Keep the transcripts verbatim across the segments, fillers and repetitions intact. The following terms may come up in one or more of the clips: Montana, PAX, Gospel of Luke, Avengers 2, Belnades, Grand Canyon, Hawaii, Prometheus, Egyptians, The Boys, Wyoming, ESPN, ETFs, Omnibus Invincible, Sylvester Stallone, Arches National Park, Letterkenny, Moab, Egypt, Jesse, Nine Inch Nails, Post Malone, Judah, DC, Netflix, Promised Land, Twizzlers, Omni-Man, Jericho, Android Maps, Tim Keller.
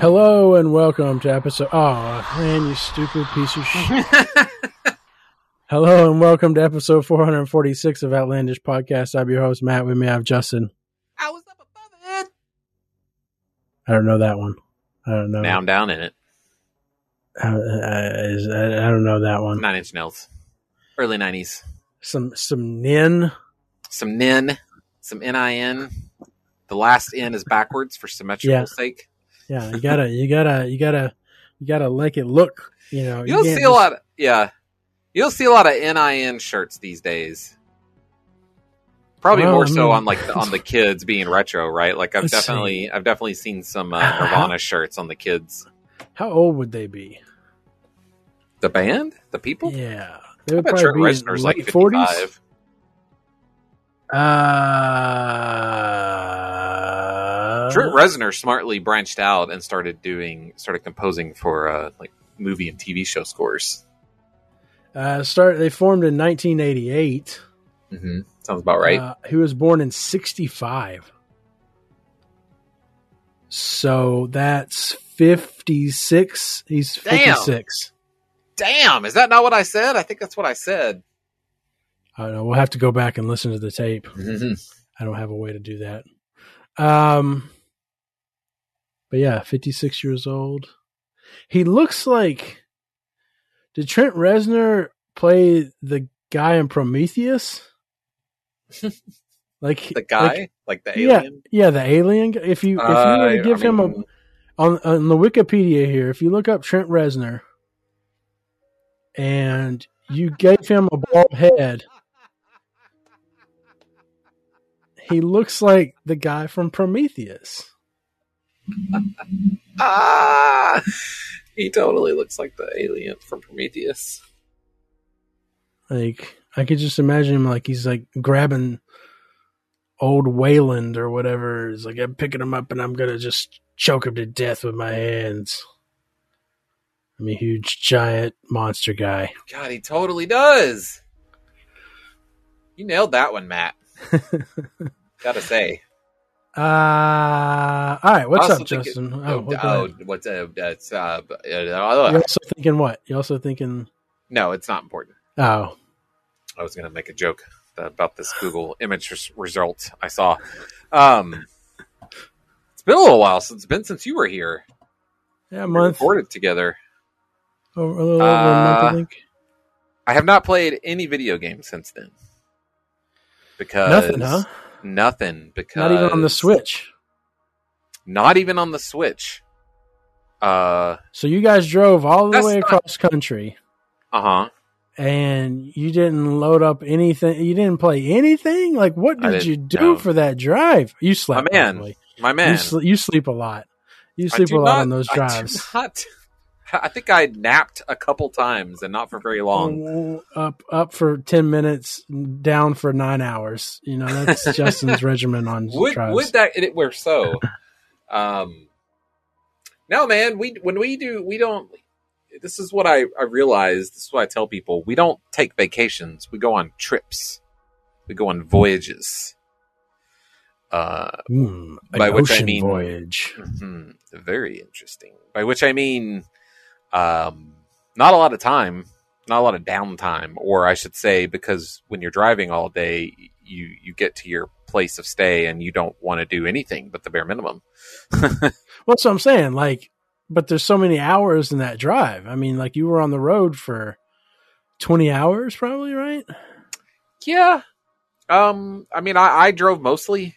Hello and welcome to episode... Oh, man, you stupid piece of shit. Hello and welcome to episode four forty-six of Outlandish Podcast. I'm your host, Matt. With me, I have Justin. I was up above it. I don't know that one. I don't know. Now I'm down in it. I, I, I don't know that one. Nine Inch Nails. Early nineties. Some some nin. Some nin. Some N I N. The last N is backwards for symmetrical yeah. sake. Yeah, you gotta, you gotta, you gotta, you gotta like it. Look, you know, you'll you see a just... lot. Of, yeah, you'll see a lot of N I N shirts these days. Probably well, more I mean... so on like the, on the kids being retro, right? Like I've Let's definitely, see. I've definitely seen some uh, Nirvana how, shirts on the kids. How old would they be? The band, the people. Yeah, they would I bet Trent Reznor's like fifty-five. Uh, Trent Reznor smartly branched out and started doing, started composing for uh, like movie and T V show scores. Uh, start. They formed in nineteen eighty-eight. Mm-hmm. Sounds about right. Uh, he was born in sixty-five, so that's fifty-six. He's fifty-six. Damn. Damn, is that not what I said? I think that's what I said. I don't know. We'll have to go back and listen to the tape. Mm-hmm. I don't have a way to do that. Um, but yeah, fifty-six years old. He looks like... Did Trent Reznor play the guy in Prometheus? Like the guy? Like, like the alien? Yeah, yeah, the alien. If you if you uh, were to give I mean, him a... On, on the Wikipedia here, if you look up Trent Reznor and you gave him a bald head... He looks like the guy from Prometheus. Ah, he totally looks like the alien from Prometheus. Like, I could just imagine him like he's like grabbing old Wayland or whatever. He's like, I'm picking him up and I'm going to just choke him to death with my hands. I'm a huge, giant monster guy. God, he totally does. You nailed that one, Matt. Gotta say. Uh, all right, what's up, Justin? It, oh, oh, oh what's uh, that's uh, uh, you're also thinking what? You're also thinking? No, it's not important. Oh, I was gonna make a joke about this Google image result I saw. Um, it's been a little while since it's been since you were here. Yeah, a month. We recorded together. Oh, a little over uh, a month, I think. I have not played any video game since then. Because nothing, huh? Nothing. Because not even on the Switch. Not even on the Switch. Uh, so you guys drove all the way across country. Uh huh. And you didn't load up anything. You didn't play anything. Like, what did you do for that drive? You slept. My man. My man. You, sl- you sleep a lot. You sleep a lot on those drives. I do not. I think I napped a couple times and not for very long. Up up for ten minutes, down for nine hours. You know, that's Justin's regimen on would, drives. Would that it were so. Um, no, man, we when we do, we don't. This is what I, I realized. This is what I tell people. We don't take vacations. We go on trips. We go on voyages. Uh, mm, by which I mean. Voyage. Mm-hmm, very interesting. By which I mean. Um, not a lot of time, not a lot of downtime, or I should say, because when you're driving all day, you, you get to your place of stay and you don't want to do anything but the bare minimum. Well, so I'm saying like, but there's so many hours in that drive. I mean, like you were on the road for twenty hours probably, right? Yeah. Um, I mean, I, I drove mostly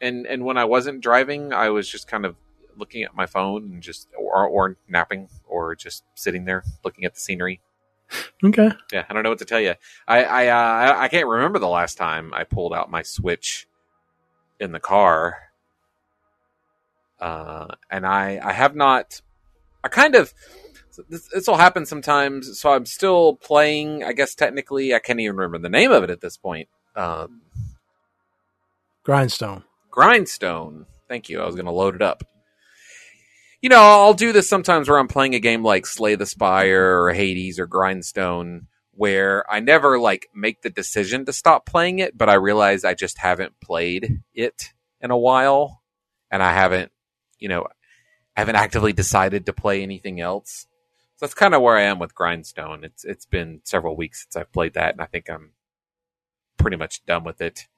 and, and when I wasn't driving, I was just kind of looking at my phone and just or, or napping or just sitting there looking at the scenery. Okay. Yeah, I don't know what to tell you. I I uh, I can't remember the last time I pulled out my Switch in the car. Uh, and I I have not. I kind of this, this will happen sometimes. So I'm still playing. I guess technically I can't even remember the name of it at this point. Um, Grindstone. Grindstone. Thank you. I was going to load it up. you know, I'll do this sometimes where I'm playing a game like Slay the Spire or Hades or Grindstone, where I never like make the decision to stop playing it, but I realize I just haven't played it in a while, and I haven't, you know, I haven't actively decided to play anything else. So that's kind of where I am with Grindstone. It's it's been several weeks since I've played that, and I think I'm pretty much done with it.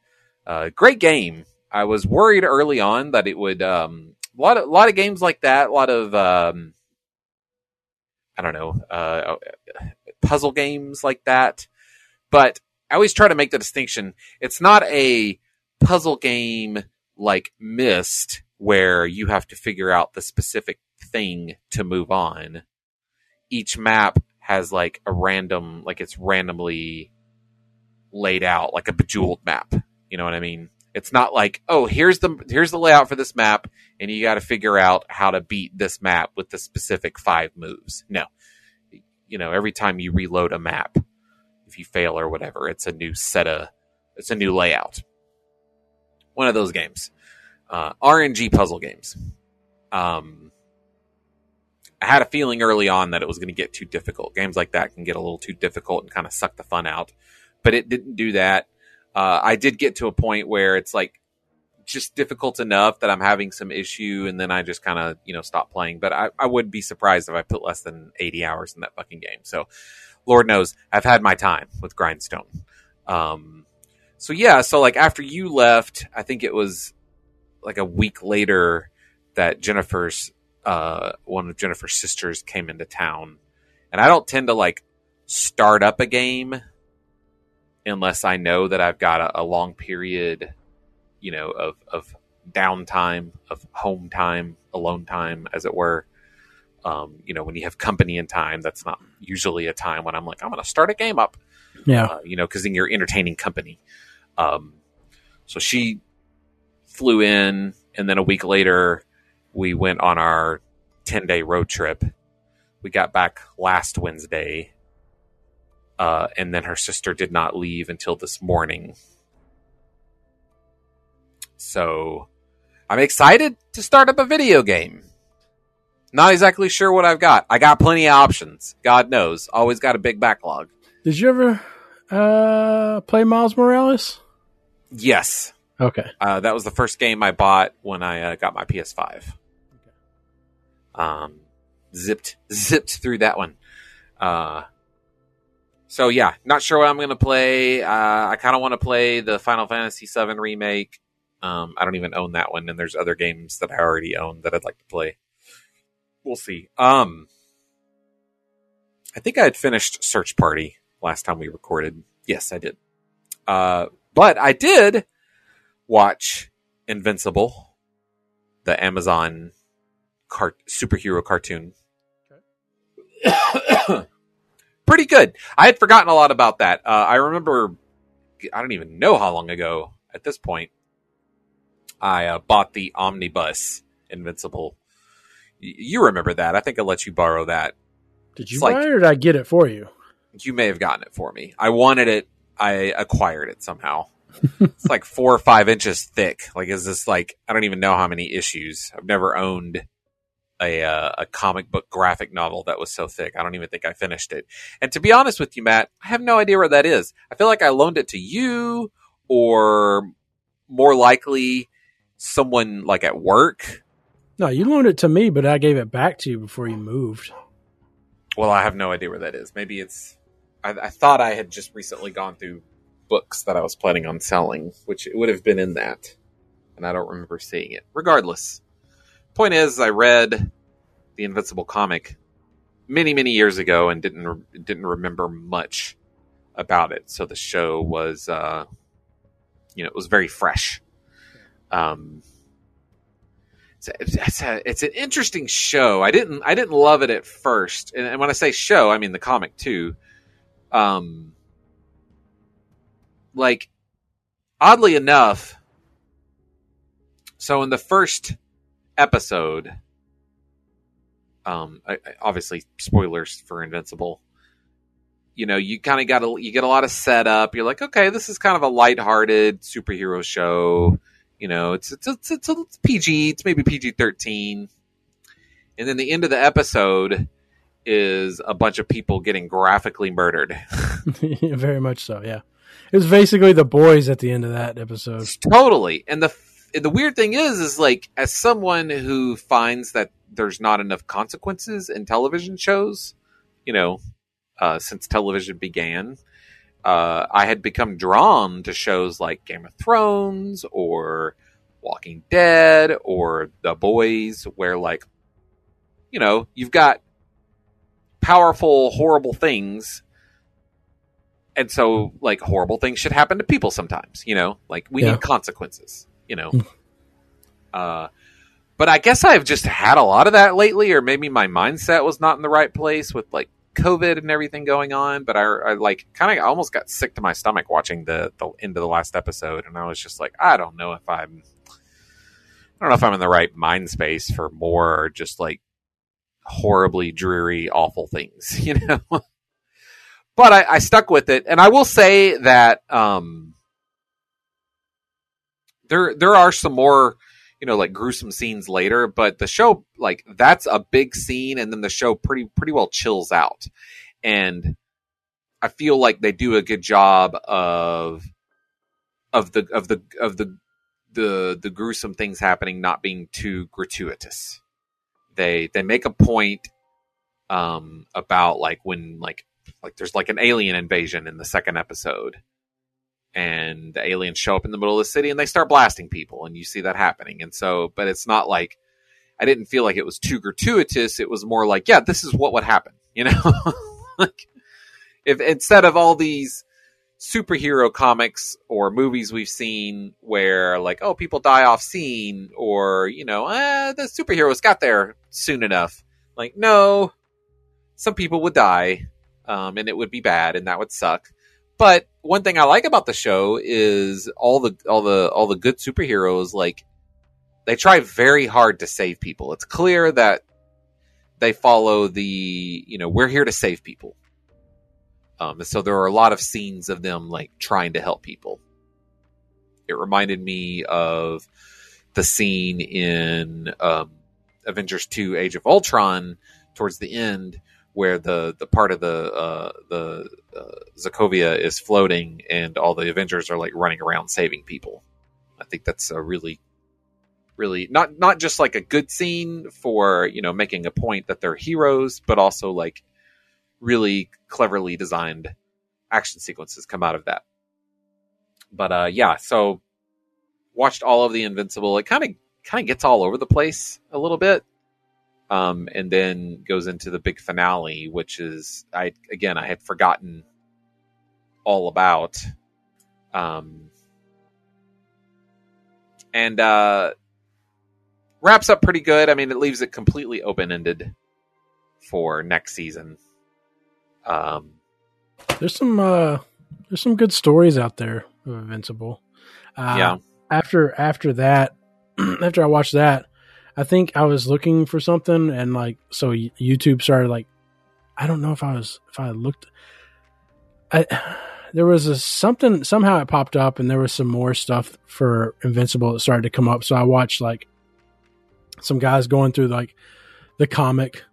Uh, great game. I was worried early on that it would um, a lot of a lot of games like that, a lot of um, I don't know, uh, puzzle games like that. But I always try to make the distinction. It's not a puzzle game like Myst, where you have to figure out the specific thing to move on. Each map has like a random, like it's randomly laid out, like a Bejeweled map. You know what I mean? It's not like, oh, here's the here's the layout for this map, and you got to figure out how to beat this map with the specific five moves. No, you know, every time you reload a map, if you fail or whatever, it's a new set of, it's a new layout. One of those games. Uh, R N G puzzle games. Um, I had a feeling early on that it was going to get too difficult. Games like that can get a little too difficult and kind of suck the fun out. But it didn't do that. Uh, I did get to a point where it's like just difficult enough that I'm having some issue, and then I just kind of, you know, stop playing. But I, I would be surprised if I put less than eighty hours in that fucking game. So Lord knows I've had my time with Grindstone. Um, so yeah, so like after you left, I think it was like a week later that Jennifer's, uh, one of Jennifer's sisters came into town, and I don't tend to like start up a game unless I know that I've got a, a long period, you know, of, of downtime, of home time, alone time, as it were. Um, you know, when you have company in time, that's not usually a time when I'm like, I'm going to start a game up. Yeah. Uh, you know, cause then you're entertaining company. Um, so she flew in, and then a week later we went on our ten day road trip. We got back last Wednesday. Uh, and then her sister did not leave until this morning. So I'm excited to start up a video game. Not exactly sure what I've got. I got plenty of options. God knows. Always got a big backlog. Did you ever uh, play Miles Morales? Yes. Okay. Uh, that was the first game I bought when I uh, got my P S five. Okay. Um, zipped, zipped through that one. Uh, So, yeah, not sure what I'm going to play. Uh, I kind of want to play the Final Fantasy seven remake. Um, I don't even own that one, and there's other games that I already own that I'd like to play. We'll see. Um, I think I had finished Search Party last time we recorded. Yes, I did. Uh, but I did watch Invincible, the Amazon cart- superhero cartoon. Okay. Pretty good. I had forgotten a lot about that. Uh, I remember, I don't even know how long ago at this point, I uh, bought the Omnibus Invincible. Y- you remember that. I think I let you borrow that. Did you it's buy like, it or did I get it for you? You may have gotten it for me. I wanted it. I acquired it somehow. It's like four or five inches thick. Like, is this like, I don't even know how many issues. I've never owned A, uh, a comic book graphic novel that was so thick. I don't even think I finished it. And to be honest with you, Matt, I have no idea where that is. I feel like I loaned it to you, or more likely someone like at work. No, you loaned it to me, but I gave it back to you before you moved. Well, I have no idea where that is. Maybe it's, I, I thought I had just recently gone through books that I was planning on selling, which it would have been in that. And I don't remember seeing it. Regardless. Point is, I read the Invincible comic many, many years ago and didn't re- didn't remember much about it. So the show was, uh, you know, it was very fresh. Um, it's a, it's, a, it's an interesting show. I didn't I didn't love it at first, and, and when I say show, I mean the comic too. Um, like oddly enough, so in the first episode, um I, I obviously spoilers for Invincible, you know, you kind of got a, you get a lot of setup. You're like, okay, this is kind of a lighthearted superhero show, you know, it's it's it's, it's, a, it's P G, it's maybe P G thirteen, And then the end of the episode is a bunch of people getting graphically murdered. Very much so, yeah. It was basically The Boys at the end of that episode. Totally. And the and the weird thing is, is like, as someone who finds that there's not enough consequences in television shows, you know, uh, since television began, uh, I had become drawn to shows like Game of Thrones or Walking Dead or The Boys, where, like, you know, you've got powerful, horrible things. And so, like, horrible things should happen to people sometimes, you know? Like, we yeah. need consequences, you know? uh, but I guess I've just had a lot of that lately, or maybe my mindset was not in the right place with, like, COVID and everything going on. But I, I like, kind of almost got sick to my stomach watching the, the end of the last episode. And I was just like, I don't know if I'm... I don't know if I'm in the right mind space for more just, like, horribly dreary, awful things, you know? But I, I stuck with it, and I will say that um, there there are some more, you know, like gruesome scenes later. But the show, like, that's a big scene, and then the show pretty pretty well chills out, and I feel like they do a good job of of the of the of the the the gruesome things happening not being too gratuitous. They they make a point um, about like when like. Like there's like an alien invasion in the second episode, and the aliens show up in the middle of the city and they start blasting people, and you see that happening. And so, but it's not like, I didn't feel like it was too gratuitous. It was more like, yeah, this is what would happen, you know, like if instead of all these superhero comics or movies we've seen where like, oh, people die off scene, or, you know, eh, the superheroes got there soon enough. Like, no, some people would die. Um, and it would be bad, and that would suck. But one thing I like about the show is all the all the all the good superheroes, like, they try very hard to save people. It's clear that they follow the, you know, we're here to save people. Um, and so there are a lot of scenes of them like trying to help people. It reminded me of the scene in um, Avengers two: Age of Ultron towards the end, where the, the part of the uh, the uh, Sokovia is floating, and all the Avengers are like running around saving people. I think that's a really, really not not just like a good scene for, you know, making a point that they're heroes, but also like really cleverly designed action sequences come out of that. But uh, yeah, so watched all of the Invincible. It kind of kind of gets all over the place a little bit. Um, and then goes into the big finale, which is, I again, I had forgotten all about. Um, and uh, wraps up pretty good. I mean, it leaves it completely open-ended for next season. Um, there's some uh, there's some good stories out there of Invincible. Uh, yeah. After after that, after I watched that, I think I was looking for something, and like, so YouTube started like, I don't know if I was, if I looked, I, there was a something, somehow it popped up, and there was some more stuff for Invincible that started to come up. So I watched like some guys going through like the comic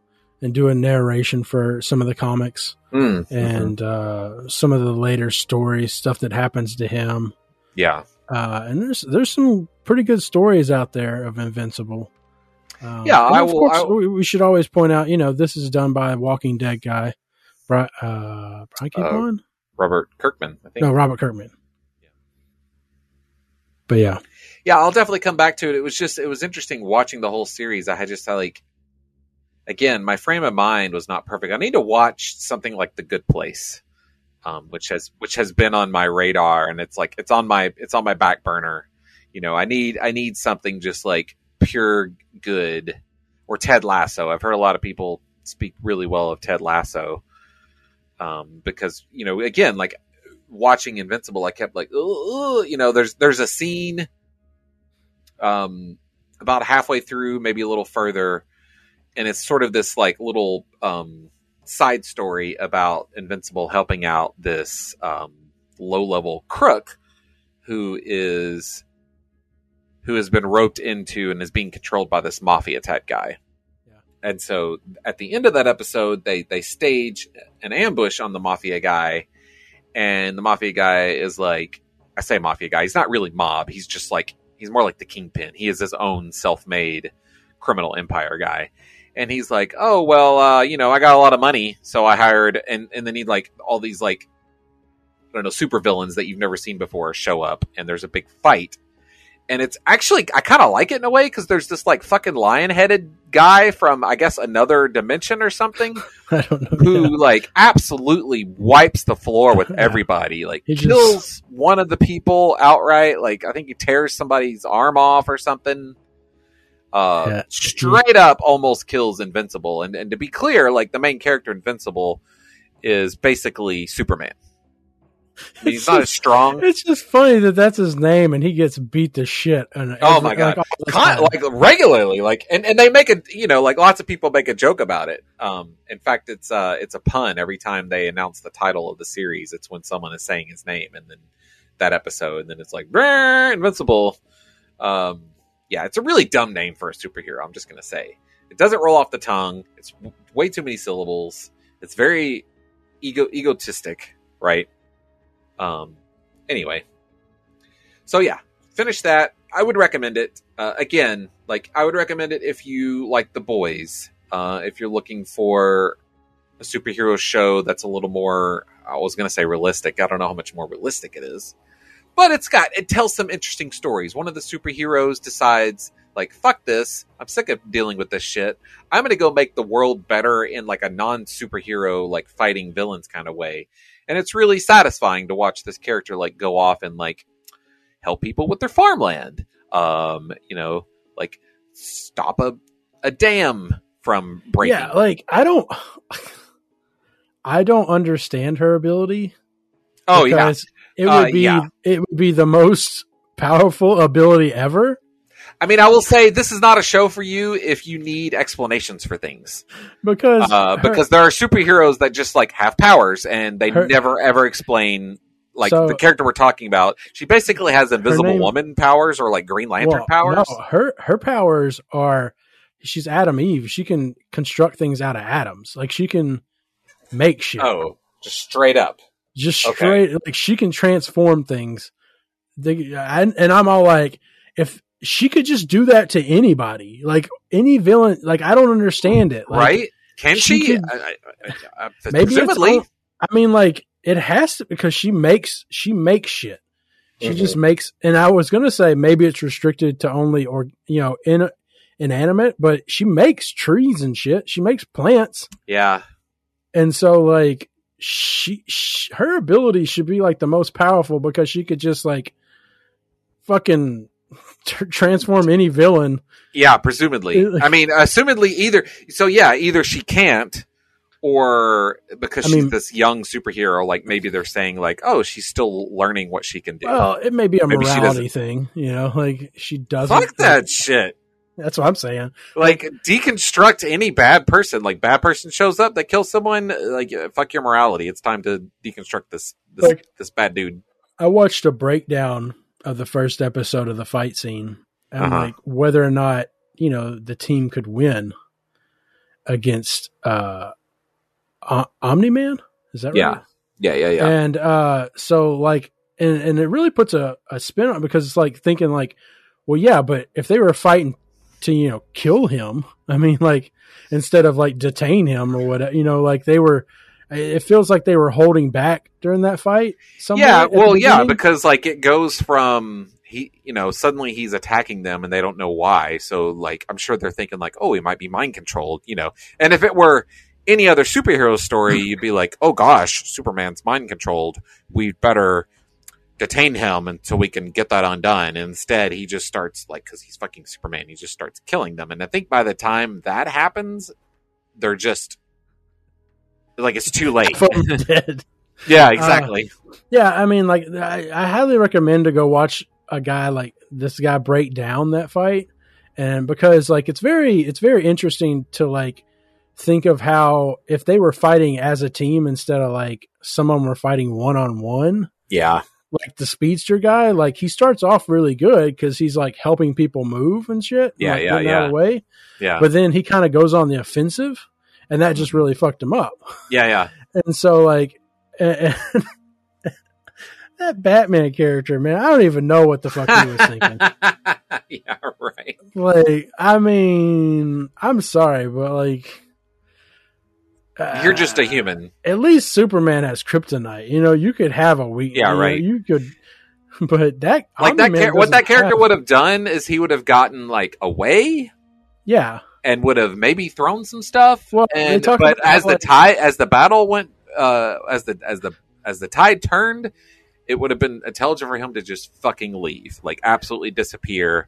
and doing narration for some of the comics mm, and mm-hmm. uh, some of the later stories, stuff that happens to him. Yeah. Uh, and there's, there's some pretty good stories out there of Invincible. Um, yeah, I will, course, I will. We should always point out, you know, this is done by a Walking Dead guy, Brian. Uh, uh, Robert Kirkman, I think. No, Robert Kirkman. Yeah. But yeah, yeah, I'll definitely come back to it. It was just, it was interesting watching the whole series. I had just I like, again, my frame of mind was not perfect. I need to watch something like The Good Place, um, which has which has been on my radar, and it's like it's on my it's on my back burner. You know, I need I need something just like. Pure good, or Ted Lasso. I've heard a lot of people speak really well of Ted Lasso um, because, you know, again, like watching Invincible, I kept like, ooh, ooh, you know, there's there's a scene um, about halfway through, maybe a little further, and it's sort of this like little um, side story about Invincible helping out this um, low level crook who is. who has been roped into and is being controlled by this mafia type guy. Yeah. And so at the end of that episode, they, they stage an ambush on the mafia guy. And the mafia guy is like, I say mafia guy, he's not really mob. He's just like, he's more like the kingpin. He is his own self-made criminal empire guy. And he's like, oh, well, uh, you know, I got a lot of money. So I hired, and, and then he like all these like, I don't know, super villains that you've never seen before show up, and there's a big fight. And it's actually, I kind of like it in a way, because there's this like fucking lion-headed guy from, I guess, another dimension or something. I don't know. Who yeah. like absolutely wipes the floor with everybody. Yeah. Like he kills just... one of the people outright. Like I think he tears somebody's arm off or something. Uh, yeah. Straight up almost kills Invincible. And, and to be clear, like the main character Invincible is basically Superman. He's it's not just, as strong. It's just funny that that's his name, and he gets beat to shit. And oh every, my god, like, Con- like regularly, like and, and they make a you know like lots of people make a joke about it. Um, in fact, it's uh it's a pun every time they announce the title of the series. It's when someone is saying his name, and then that episode, and then it's like Invincible. Um, yeah, it's a really dumb name for a superhero. I'm just gonna say it doesn't roll off the tongue. It's w- way too many syllables. It's very ego egotistic, right? Um, anyway, so yeah, finish that. I would recommend it. Uh, again, like I would recommend it if you like The Boys, uh, if you're looking for a superhero show that's a little more, I was going to say realistic. I don't know how much more realistic it is, but it's got, it tells some interesting stories. One of the superheroes decides like, fuck this. I'm sick of dealing with this shit. I'm going to go make the world better in like a non superhero, like fighting villains kind of way. And it's really satisfying to watch this character like go off and like help people with their farmland. Um, you know, like stop a a dam from breaking. Yeah, like I don't, I don't understand her ability. Oh yeah, it would uh, be yeah. it would be the most powerful ability ever. I mean, I will say this is not a show for you if you need explanations for things, because uh, her, because there are superheroes that just like have powers and they her, never ever explain. Like so, the character we're talking about, she basically has Invisible name, Woman powers or like Green Lantern well, powers. No, her her powers are she's Adam Eve. She can construct things out of atoms. Like she can make shit. Oh, just straight up, just okay. straight. Like she can transform things. They, I, and I'm all like, if. She could just do that to anybody, like any villain. Like I don't understand it, like, right? Can she? she? Could, I, I, I, maybe presumably. It's all, I mean, like it has to because she makes she makes shit. She mm-hmm. just makes. And I was gonna say maybe it's restricted to only or you know in inanimate, but she makes trees and shit. She makes plants. Yeah, and so like she, she her ability should be like the most powerful because she could just like fucking. Transform any villain. Yeah, presumably. I mean, assumedly either. So yeah, either she can't, or because I she's mean, this young superhero, like maybe they're saying like, oh, she's still learning what she can do. Well, it may be a maybe morality thing, you know, like she doesn't. Fuck that like, shit. That's what I'm saying. Like, like deconstruct any bad person. Like bad person shows up, they kill someone. Like fuck your morality. It's time to deconstruct this this, like, this bad dude. I watched a breakdown of the first episode of the fight scene and uh-huh. like whether or not, you know, the team could win against, uh, o- Omni-Man. Is that yeah. right? Yeah. Yeah. Yeah. And, uh, so like, and, and it really puts a, a spin on it because it's like thinking like, well, yeah, but if they were fighting to, you know, kill him, I mean, like instead of like detain him or whatever, you know, like they were, it feels like they were holding back during that fight. Yeah, well, yeah, because like it goes from he, you know, suddenly he's attacking them and they don't know why. So like, I'm sure they're thinking like, oh, he might be mind controlled, you know. And if it were any other superhero story, you'd be like, oh gosh, Superman's mind controlled. We better detain him until we can get that undone. And instead, he just starts like, because he's fucking Superman, he just starts killing them. And I think by the time that happens, they're just. Like it's too late. Yeah, exactly. Uh, yeah, I mean, like I, I highly recommend to go watch a guy like this guy break down that fight, and because like it's very it's very interesting to like think of how if they were fighting as a team instead of like some of them were fighting one on one. Yeah, like the speedster guy, like he starts off really good because he's like helping people move and shit. Yeah, like, yeah, yeah. Away. Yeah. But then he kind of goes on the offensive, and that just really fucked him up. Yeah, yeah. And so like and, and that Batman character, man, I don't even know what the fuck he was thinking. Yeah, right. Like, I mean, I'm sorry, but like. You're just a human. Uh, at least Superman has kryptonite. You know, you could have a weak. Yeah, right. You, know, you could, but that like Omni that Man char- what that character would have done is he would have gotten like away. Yeah, and would have maybe thrown some stuff. Well, and, but about as the tide, as the battle went, uh, as the as the as the tide turned, it would have been intelligent for him to just fucking leave, like absolutely disappear.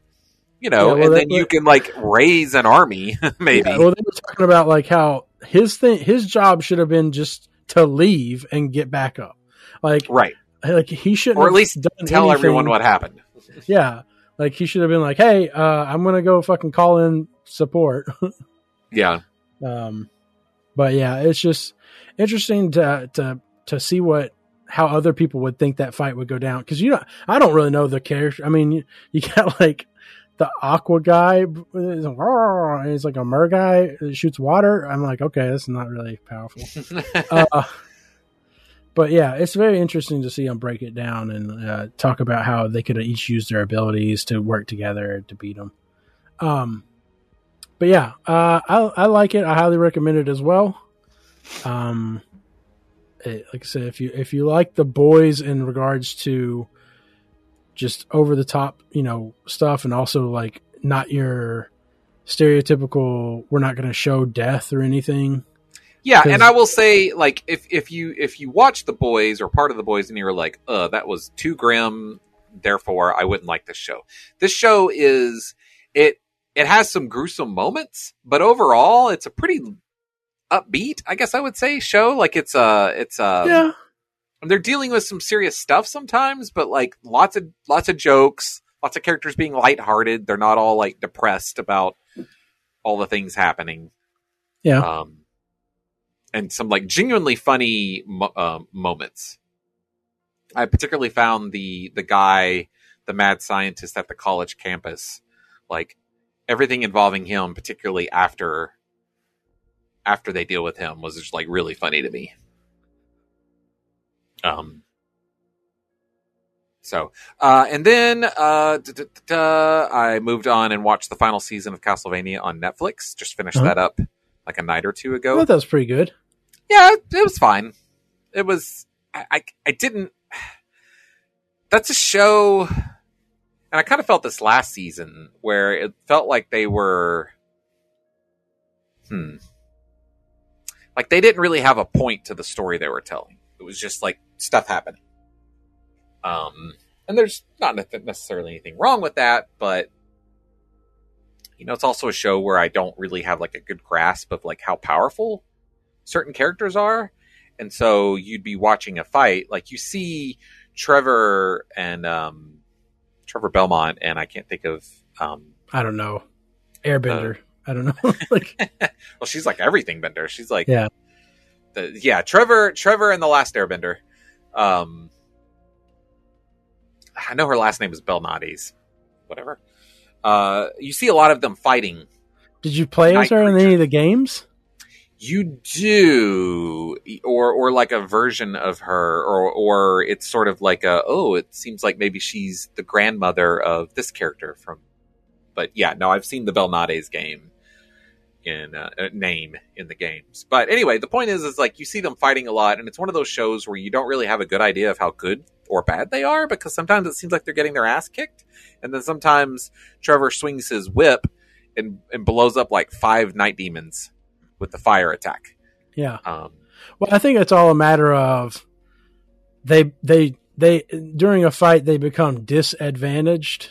You know, yeah, well, and then you like, can like raise an army, maybe. Yeah, well, they were talking about like how. His thing, his job should have been just to leave and get back up, like right, like he shouldn't, or at least done tell anything. Everyone what happened. Yeah, like he should have been like, "Hey, uh, I'm gonna go fucking call in support." Yeah, um, but yeah, it's just interesting to to to see what how other people would think that fight would go down because you know I don't really know the character. I mean, you, you got like. The aqua guy is like a mer guy that shoots water. I'm like, okay, that's not really powerful. uh, but yeah, it's very interesting to see them break it down and uh, talk about how they could each use their abilities to work together to beat them. Um, but yeah, uh, I, I like it. I highly recommend it as well. Um, it, like I said, if you, if you like The Boys in regards to, just over the top, you know, stuff. And also like not your stereotypical, we're not going to show death or anything. Yeah. And I will say like, if, if you, if you watch The Boys or part of The Boys and you're like, uh, that was too grim. Therefore I wouldn't like this show. This show is, it, it has some gruesome moments, but overall it's a pretty upbeat, I guess I would say show. Like it's a, it's a, yeah. They're dealing with some serious stuff sometimes, but like lots of lots of jokes, lots of characters being lighthearted. They're not all like depressed about all the things happening. Yeah, um, and some like genuinely funny mo- uh, moments. I particularly found the the guy, the mad scientist at the college campus, like everything involving him, particularly after after they deal with him, was just like really funny to me. Um. So, uh, and then uh, da, da, da, da, I moved on and watched the final season of Castlevania on Netflix. Just finished uh-huh. that up like a night or two ago. I thought that was pretty good. Yeah, it, it was fine. It was. I, I. I didn't. That's a show, and I kind of felt this last season where it felt like they were. Hmm. Like they didn't really have a point to the story they were telling. It was just like stuff happening. Um, and there's not necessarily anything wrong with that, but you know, it's also a show where I don't really have like a good grasp of like how powerful certain characters are. And so you'd be watching a fight. Like you see Trevor and, um, Trevor Belmont. And I can't think of, um, I don't know. Airbender. Uh, I don't know. like, well, she's like everything Bender. She's like, yeah. The, yeah, Trevor, Trevor, and the Last Airbender. Um, I know her last name is Belnades, whatever. Uh, you see a lot of them fighting. Did you play as her in any of the games? You do, or or like a version of her, or or it's sort of like a oh, it seems like maybe she's the grandmother of this character from. But yeah, no, I've seen the Belnades game. In uh, name in the games, but anyway, the point is, is like you see them fighting a lot, and it's one of those shows where you don't really have a good idea of how good or bad they are because sometimes it seems like they're getting their ass kicked, and then sometimes Trevor swings his whip and and blows up like five night demons with the fire attack. Yeah. Um, well, I think it's all a matter of they they they during a fight they become disadvantaged,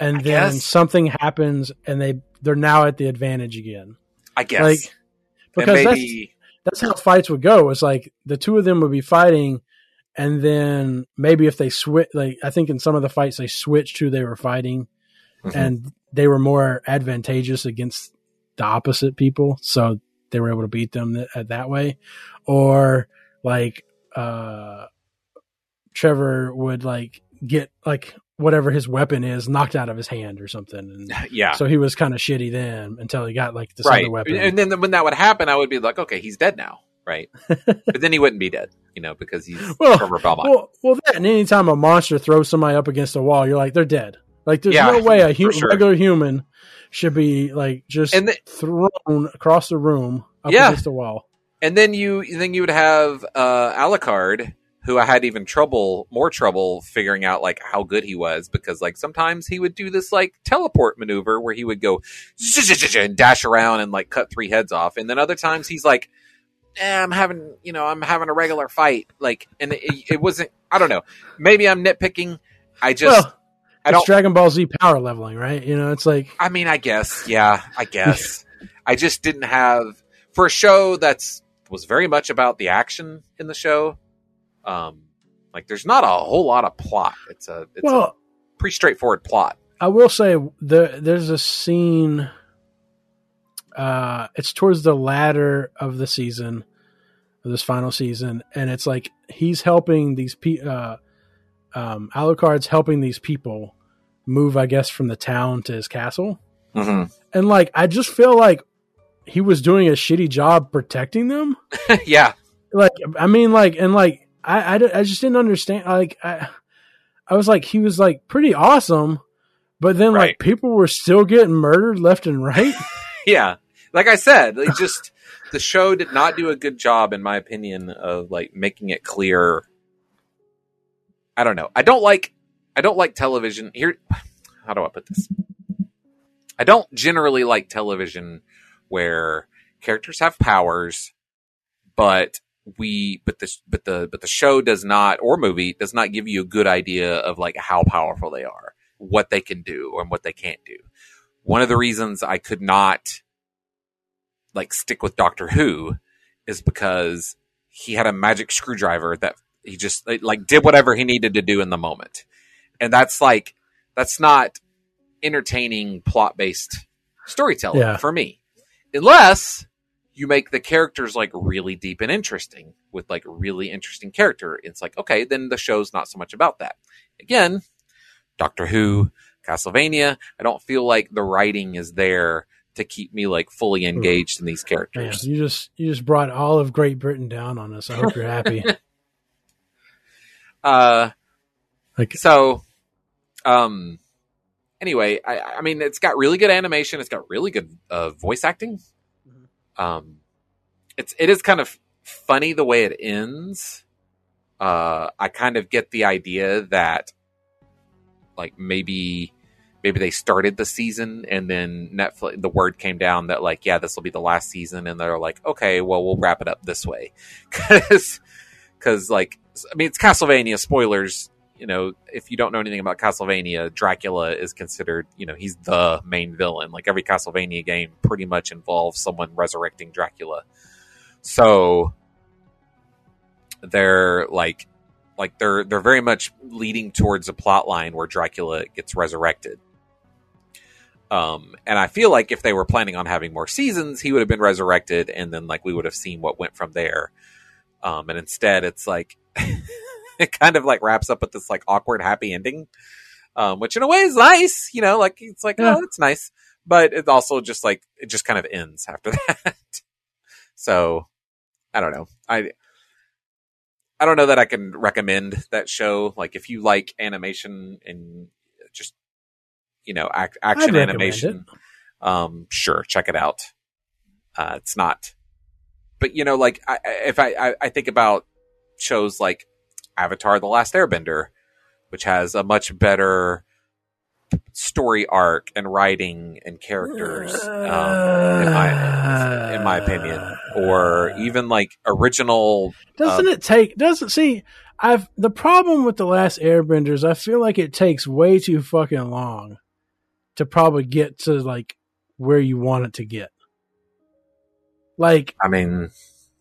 and I then guess. something happens and they. They're now at the advantage again. I guess. Like, because maybe... that's, that's how fights would go. It's like the two of them would be fighting, and then maybe if they switch, like I think in some of the fights they switched who they were fighting, mm-hmm. and they were more advantageous against the opposite people, so they were able to beat them th- that way. Or like uh, Trevor would like get like whatever his weapon is knocked out of his hand or something. And yeah. So he was kind of shitty then until he got like this right. other weapon. And then when that would happen, I would be like, okay, he's dead now. Right. But then he wouldn't be dead, you know, because he's well, Trevor Belmont. Well, well, then anytime a monster throws somebody up against a wall, you're like, they're dead. Like there's yeah, no way a hu- sure. regular human should be like just and the- thrown across the room up yeah. against the wall. And then you, then you would have uh, Alucard, who I had even trouble, more trouble figuring out like how good he was, because like sometimes he would do this like teleport maneuver where he would go and dash around and like cut three heads off, and then other times he's like, eh, I'm having, you know, I'm having a regular fight, like, and it, it wasn't. I don't know. Maybe I'm nitpicking. I just. Well, I don't, it's Dragon Ball Z power leveling, right? You know, it's like. I mean, I guess, yeah, I guess. I just didn't have for a show that's was very much about the action in the show. Um, like there's not a whole lot of plot. It's a, it's well, a pretty straightforward plot. I will say there, there's a scene, uh, it's towards the latter of the season of this final season. And it's like, he's helping these, pe- uh, um, Alucard's helping these people move, I guess, from the town to his castle. Mm-hmm. And like, I just feel like he was doing a shitty job protecting them. Yeah. Like, I mean, like, and like, I, I, I just didn't understand. Like I, I was like, he was like pretty awesome, but then right. like people were still getting murdered left and right. Yeah. Like I said, like just the show did not do a good job, in my opinion, of like making it clear. I don't know. I don't like, I don't like television here. How do I put this? I don't generally like television where characters have powers, but we but the but the but the show does not, or movie does not, give you a good idea of like how powerful they are, what they can do, or what they can't do. One of the reasons I could not like stick with Doctor Who is because he had a magic screwdriver that he just like did whatever he needed to do in the moment, and that's like that's not entertaining plot based storytelling yeah. for me, unless you make the characters like really deep and interesting with like really interesting character. It's like, okay, then the show's not so much about that. Again, Doctor Who, Castlevania, I don't feel like the writing is there to keep me like fully engaged in these characters. Man, you just, you just brought all of Great Britain down on us. I hope you're happy. uh, like, so, um, anyway, I, I mean, it's got really good animation. It's got really good uh, voice acting. Um, it's, it is kind of funny the way it ends. Uh, I kind of get the idea that like maybe, maybe they started the season and then Netflix, the word came down that like, yeah, this will be the last season. And they're like, okay, well, we'll wrap it up this way. Cause, cause like, I mean, it's Castlevania spoilers. You know, if you don't know anything about Castlevania, Dracula is considered, you know, he's the main villain. Like every Castlevania game pretty much involves someone resurrecting Dracula. So they're like, like they're, they're very much leading towards a plot line where Dracula gets resurrected. Um, and I feel like if they were planning on having more seasons, he would have been resurrected. And then like, we would have seen what went from there. Um, and instead it's like, it kind of like wraps up with this like awkward happy ending, um, which in a way is nice, you know, like it's like, yeah. oh, that's nice. But it also just like, it just kind of ends after that. So I don't know. I, I don't know that I can recommend that show. Like if you like animation and just, you know, act, action animation, um, sure. Check it out. Uh, it's not, but you know, like I, if I, I, I think about shows like Avatar: The Last Airbender, which has a much better story arc and writing and characters, um, in my in my opinion, or even like original. Doesn't uh, it take? Doesn't see? I've the problem with The Last Airbender is I feel like it takes way too fucking long to probably get to like where you want it to get. Like, I mean,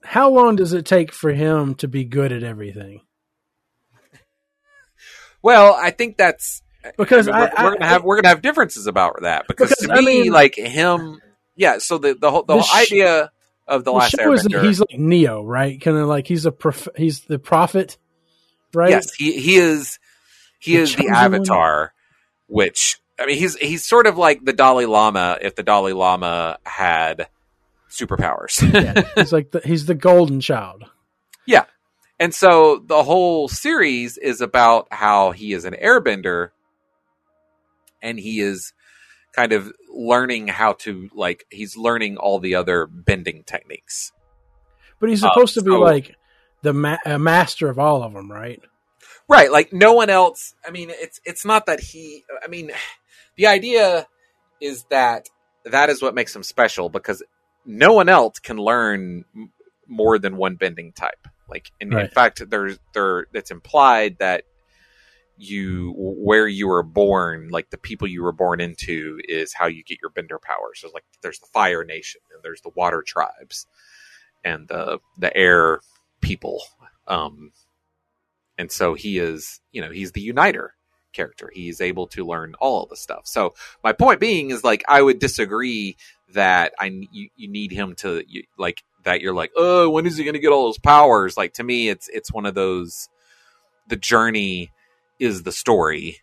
how long does it take for him to be good at everything? Well, I think that's because I mean, we're, I, we're gonna I, have we're gonna have differences about that because, because to me, I mean, like him, yeah. So the the whole the, the whole sh- idea of the, the last show Airbender is that he's like Neo, right? Kind of like he's a prof- he's the prophet right? Yes, he he is he the is the Avatar, one. Which I mean, he's he's sort of like the Dalai Lama if the Dalai Lama had superpowers. Yeah, he's like the, he's the golden child. Yeah, and so the whole series is about how he is an airbender, and he is kind of learning how to like he's learning all the other bending techniques. But he's supposed um, to be so, like the ma- a master of all of them, right? Right, like no one else. I mean, it's it's not that he. I mean, the idea is that that is what makes him special because no one else can learn more than one bending type. Like, in, right. in fact, there's there. It's implied that you where you were born, like the people you were born into, is how you get your bender powers. So, like, there's the Fire Nation and there's the Water Tribes and the the Air people. Um, and so he is, you know, he's the uniter character. He is able to learn all of the stuff. So my point being is like, I would disagree that I, you, you need him to you, like that. You're like, oh, when is he going to get all those powers? Like to me, it's, it's one of those, the journey is the story.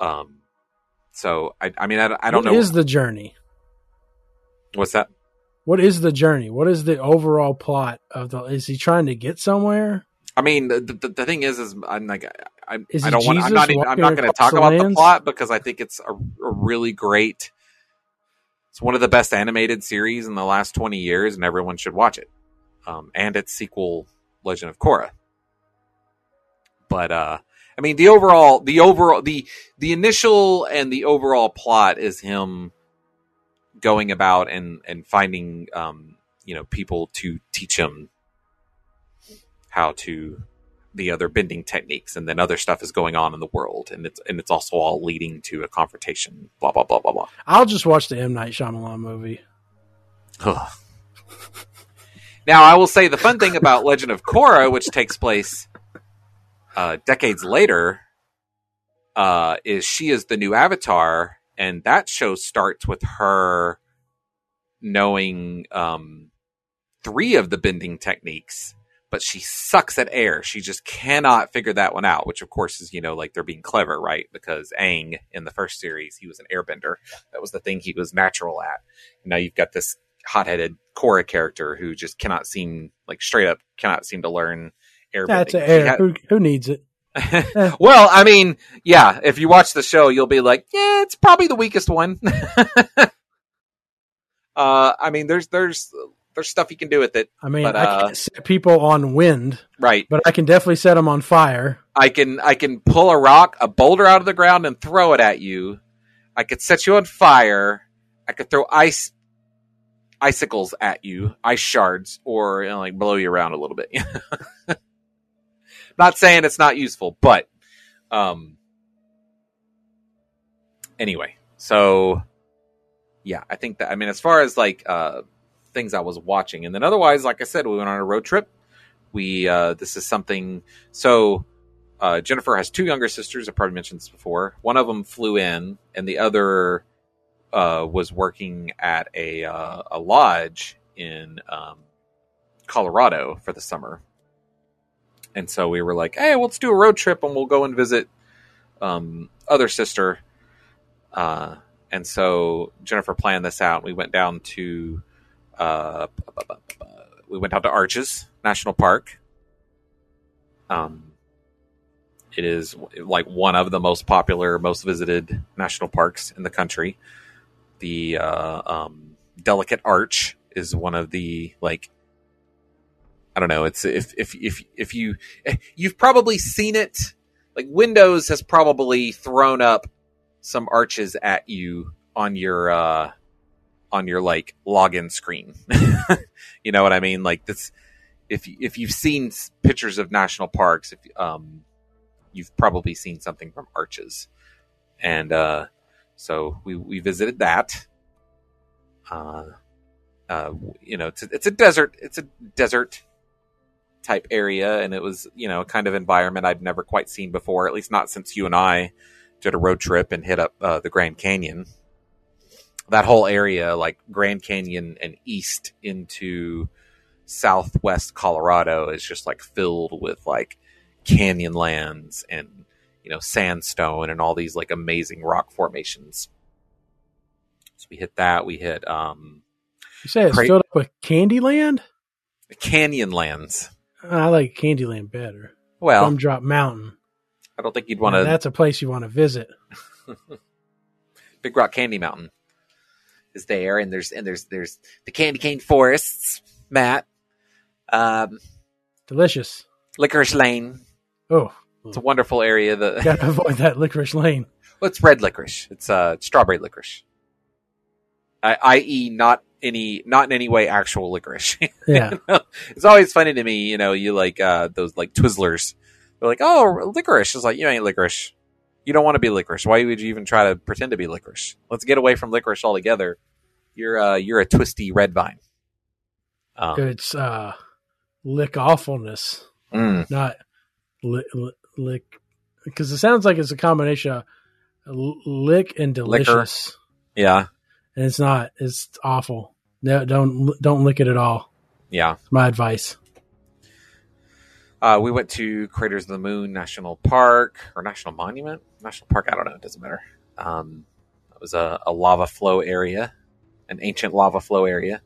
Um, so I, I mean, I, I don't know. What is the journey? What's that? What is the journey? What is the overall plot of the, is he trying to get somewhere? I mean, the, the the thing is, is I'm like, I, is I don't want. I'm not. Even, I'm not going to talk about the plot because I think it's a, a really great. It's one of the best animated series in the last twenty years, and everyone should watch it. Um, and its sequel, Legend of Korra. But uh, I mean, the overall, the overall, the the initial and the overall plot is him going about and and finding um, you know people to teach him how to the other bending techniques, and then other stuff is going on in the world, and it's and it's also all leading to a confrontation. Blah blah blah blah blah. I'll just watch the M. Night Shyamalan movie. Ugh. Now I will say the fun thing about Legend of Korra, which takes place uh, decades later, uh, is she is the new Avatar, and that show starts with her knowing um, three of the bending techniques. But she sucks at air. She just cannot figure that one out, which of course is, you know, like they're being clever, right? Because Aang in the first series, he was an airbender. That was the thing he was natural at. And now you've got this hot-headed Korra character who just cannot seem, like straight up cannot seem to learn airbending. That's an air. Had... Who, who needs it? Well, I mean, yeah, if you watch the show, you'll be like, yeah, it's probably the weakest one. uh, I mean, there's, there's, There's stuff you can do with it. I mean, but, uh, I can't set people on wind, right? But I can definitely set them on fire. I can, I can pull a rock, a boulder out of the ground and throw it at you. I could set you on fire. I could throw ice, icicles at you, ice shards, or you know, like blow you around a little bit. Not saying it's not useful, but um, anyway. So yeah, I think that. I mean, as far as like. Uh, things I was watching. And then otherwise, like I said, we went on a road trip. We, uh, this is something. So, uh, Jennifer has two younger sisters. I probably mentioned this before. One of them flew in and the other, uh, was working at a, uh, a lodge in, um, Colorado for the summer. And so we were like, hey, let's do a road trip and we'll go and visit, um, other sister. Uh, and so Jennifer planned this out. We went down to, Uh, we went out to Arches National Park. Um, it is like one of the most popular, most visited national parks in the country. The uh, um, Delicate Arch is one of the like. I don't know. It's if if if if you you've probably seen it. Like Windows has probably thrown up some arches at you on your. Uh, on your like login screen. You know what I mean? Like this, if, if you've seen pictures of national parks, if, um, you've probably seen something from Arches. And, uh, so we, we visited that, uh, uh, you know, it's a, it's a desert, it's a desert type area. And it was, you know, a kind of environment I'd never quite seen before, at least not since you and I did a road trip and hit up, uh, the Grand Canyon. That whole area, like Grand Canyon and east into southwest Colorado, is just like filled with like Canyonlands and, you know, sandstone and all these like amazing rock formations. So we hit that. We hit. Um, you say it's cra- filled up with Candyland? Canyonlands. I like Candyland better. Well, Gumdrop Mountain. I don't think you'd want to. That's a place you want to visit. Big Rock Candy Mountain is there, and there's and there's there's the candy cane forests, Matt. Um, Delicious. Licorice Lane. Oh, it's a wonderful area. That gotta avoid that licorice lane. Well, it's red licorice. It's uh, strawberry licorice. that is, not any, not in any way actual licorice. Yeah, you know? It's always funny to me. You know, you like uh, those like Twizzlers. They're like, oh, licorice. It's like, you ain't licorice. You don't want to be licorice. Why would you even try to pretend to be licorice? Let's get away from licorice altogether. You're uh, you're a twisty red vine. Um, it's uh, lick awfulness, mm. not li- li- lick, because it sounds like it's a combination of lick and delicious. Liquor. Yeah. And it's not. It's awful. No, don't don't lick it at all. Yeah, that's my advice. Uh, we went to Craters of the Moon National Park or National Monument, National Park. I don't know. It doesn't matter. Um, it was a, a lava flow area, an ancient lava flow area.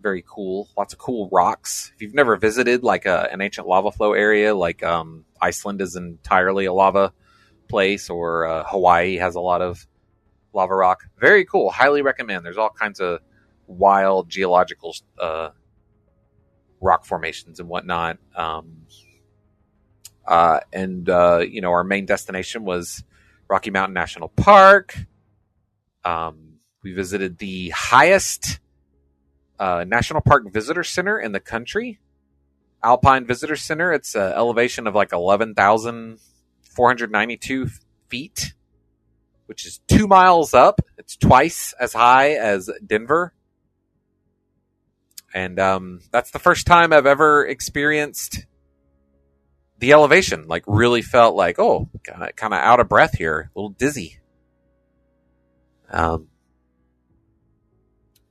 Very cool. Lots of cool rocks. If you've never visited like a, an ancient lava flow area, like um, Iceland is entirely a lava place, or uh, Hawaii has a lot of lava rock. Very cool. Highly recommend. There's all kinds of wild geological uh, rock formations and whatnot. Um, uh, and, uh, you know, our main destination was Rocky Mountain National Park. Um, we visited the highest uh, National Park Visitor Center in the country, Alpine Visitor Center. It's an elevation of like eleven thousand four hundred ninety-two feet, which is two miles up. It's twice as high as Denver. And um, that's the first time I've ever experienced the elevation. Like, really felt like, oh, kind of out of breath here. A little dizzy. Um,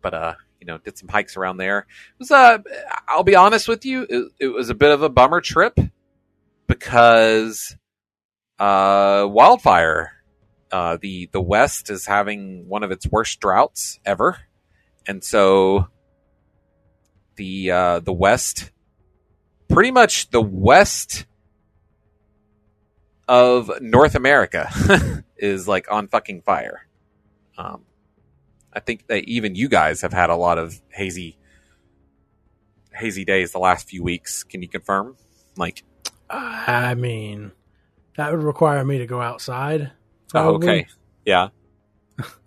But, uh, you know, did some hikes around there. It was, uh, I'll be honest with you, it, it was a bit of a bummer trip because uh, wildfire... Uh, the, the West is having one of its worst droughts ever. And so the uh, the West, pretty much the West of North America is like on fucking fire. Um, I think that even you guys have had a lot of hazy, hazy days the last few weeks. Can you confirm? Like, I mean, that would require me to go outside. Oh, okay. Yeah.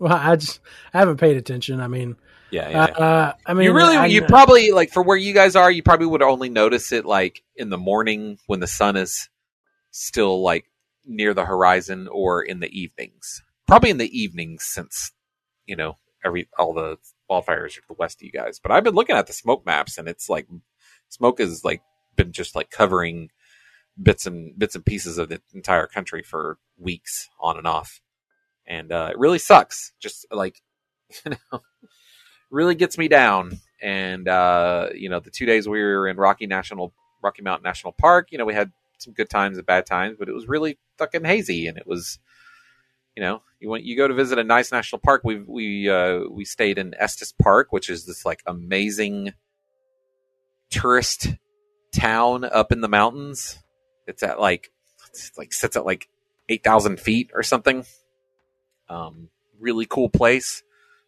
Well, I just I haven't paid attention. I mean, yeah. yeah, yeah. Uh, I mean, you really, I, you I, probably like for where you guys are, you probably would only notice it like in the morning when the sun is still like near the horizon, or in the evenings. Probably in the evenings, since you know every all the wildfires are to the west of you guys. But I've been looking at the smoke maps, and it's like smoke has like been just like covering bits and bits and pieces of the entire country for weeks on and off. And, uh, it really sucks. Just like, you know, really gets me down. And, uh, you know, the two days we were in Rocky National, Rocky Mountain National Park, you know, we had some good times and bad times, but it was really fucking hazy. And it was, you know, you want, you go to visit a nice national park. We, we, uh, we stayed in Estes Park, which is this like amazing tourist town up in the mountains. It's at like, it's like sits at like eight thousand feet or something. Um, really cool place.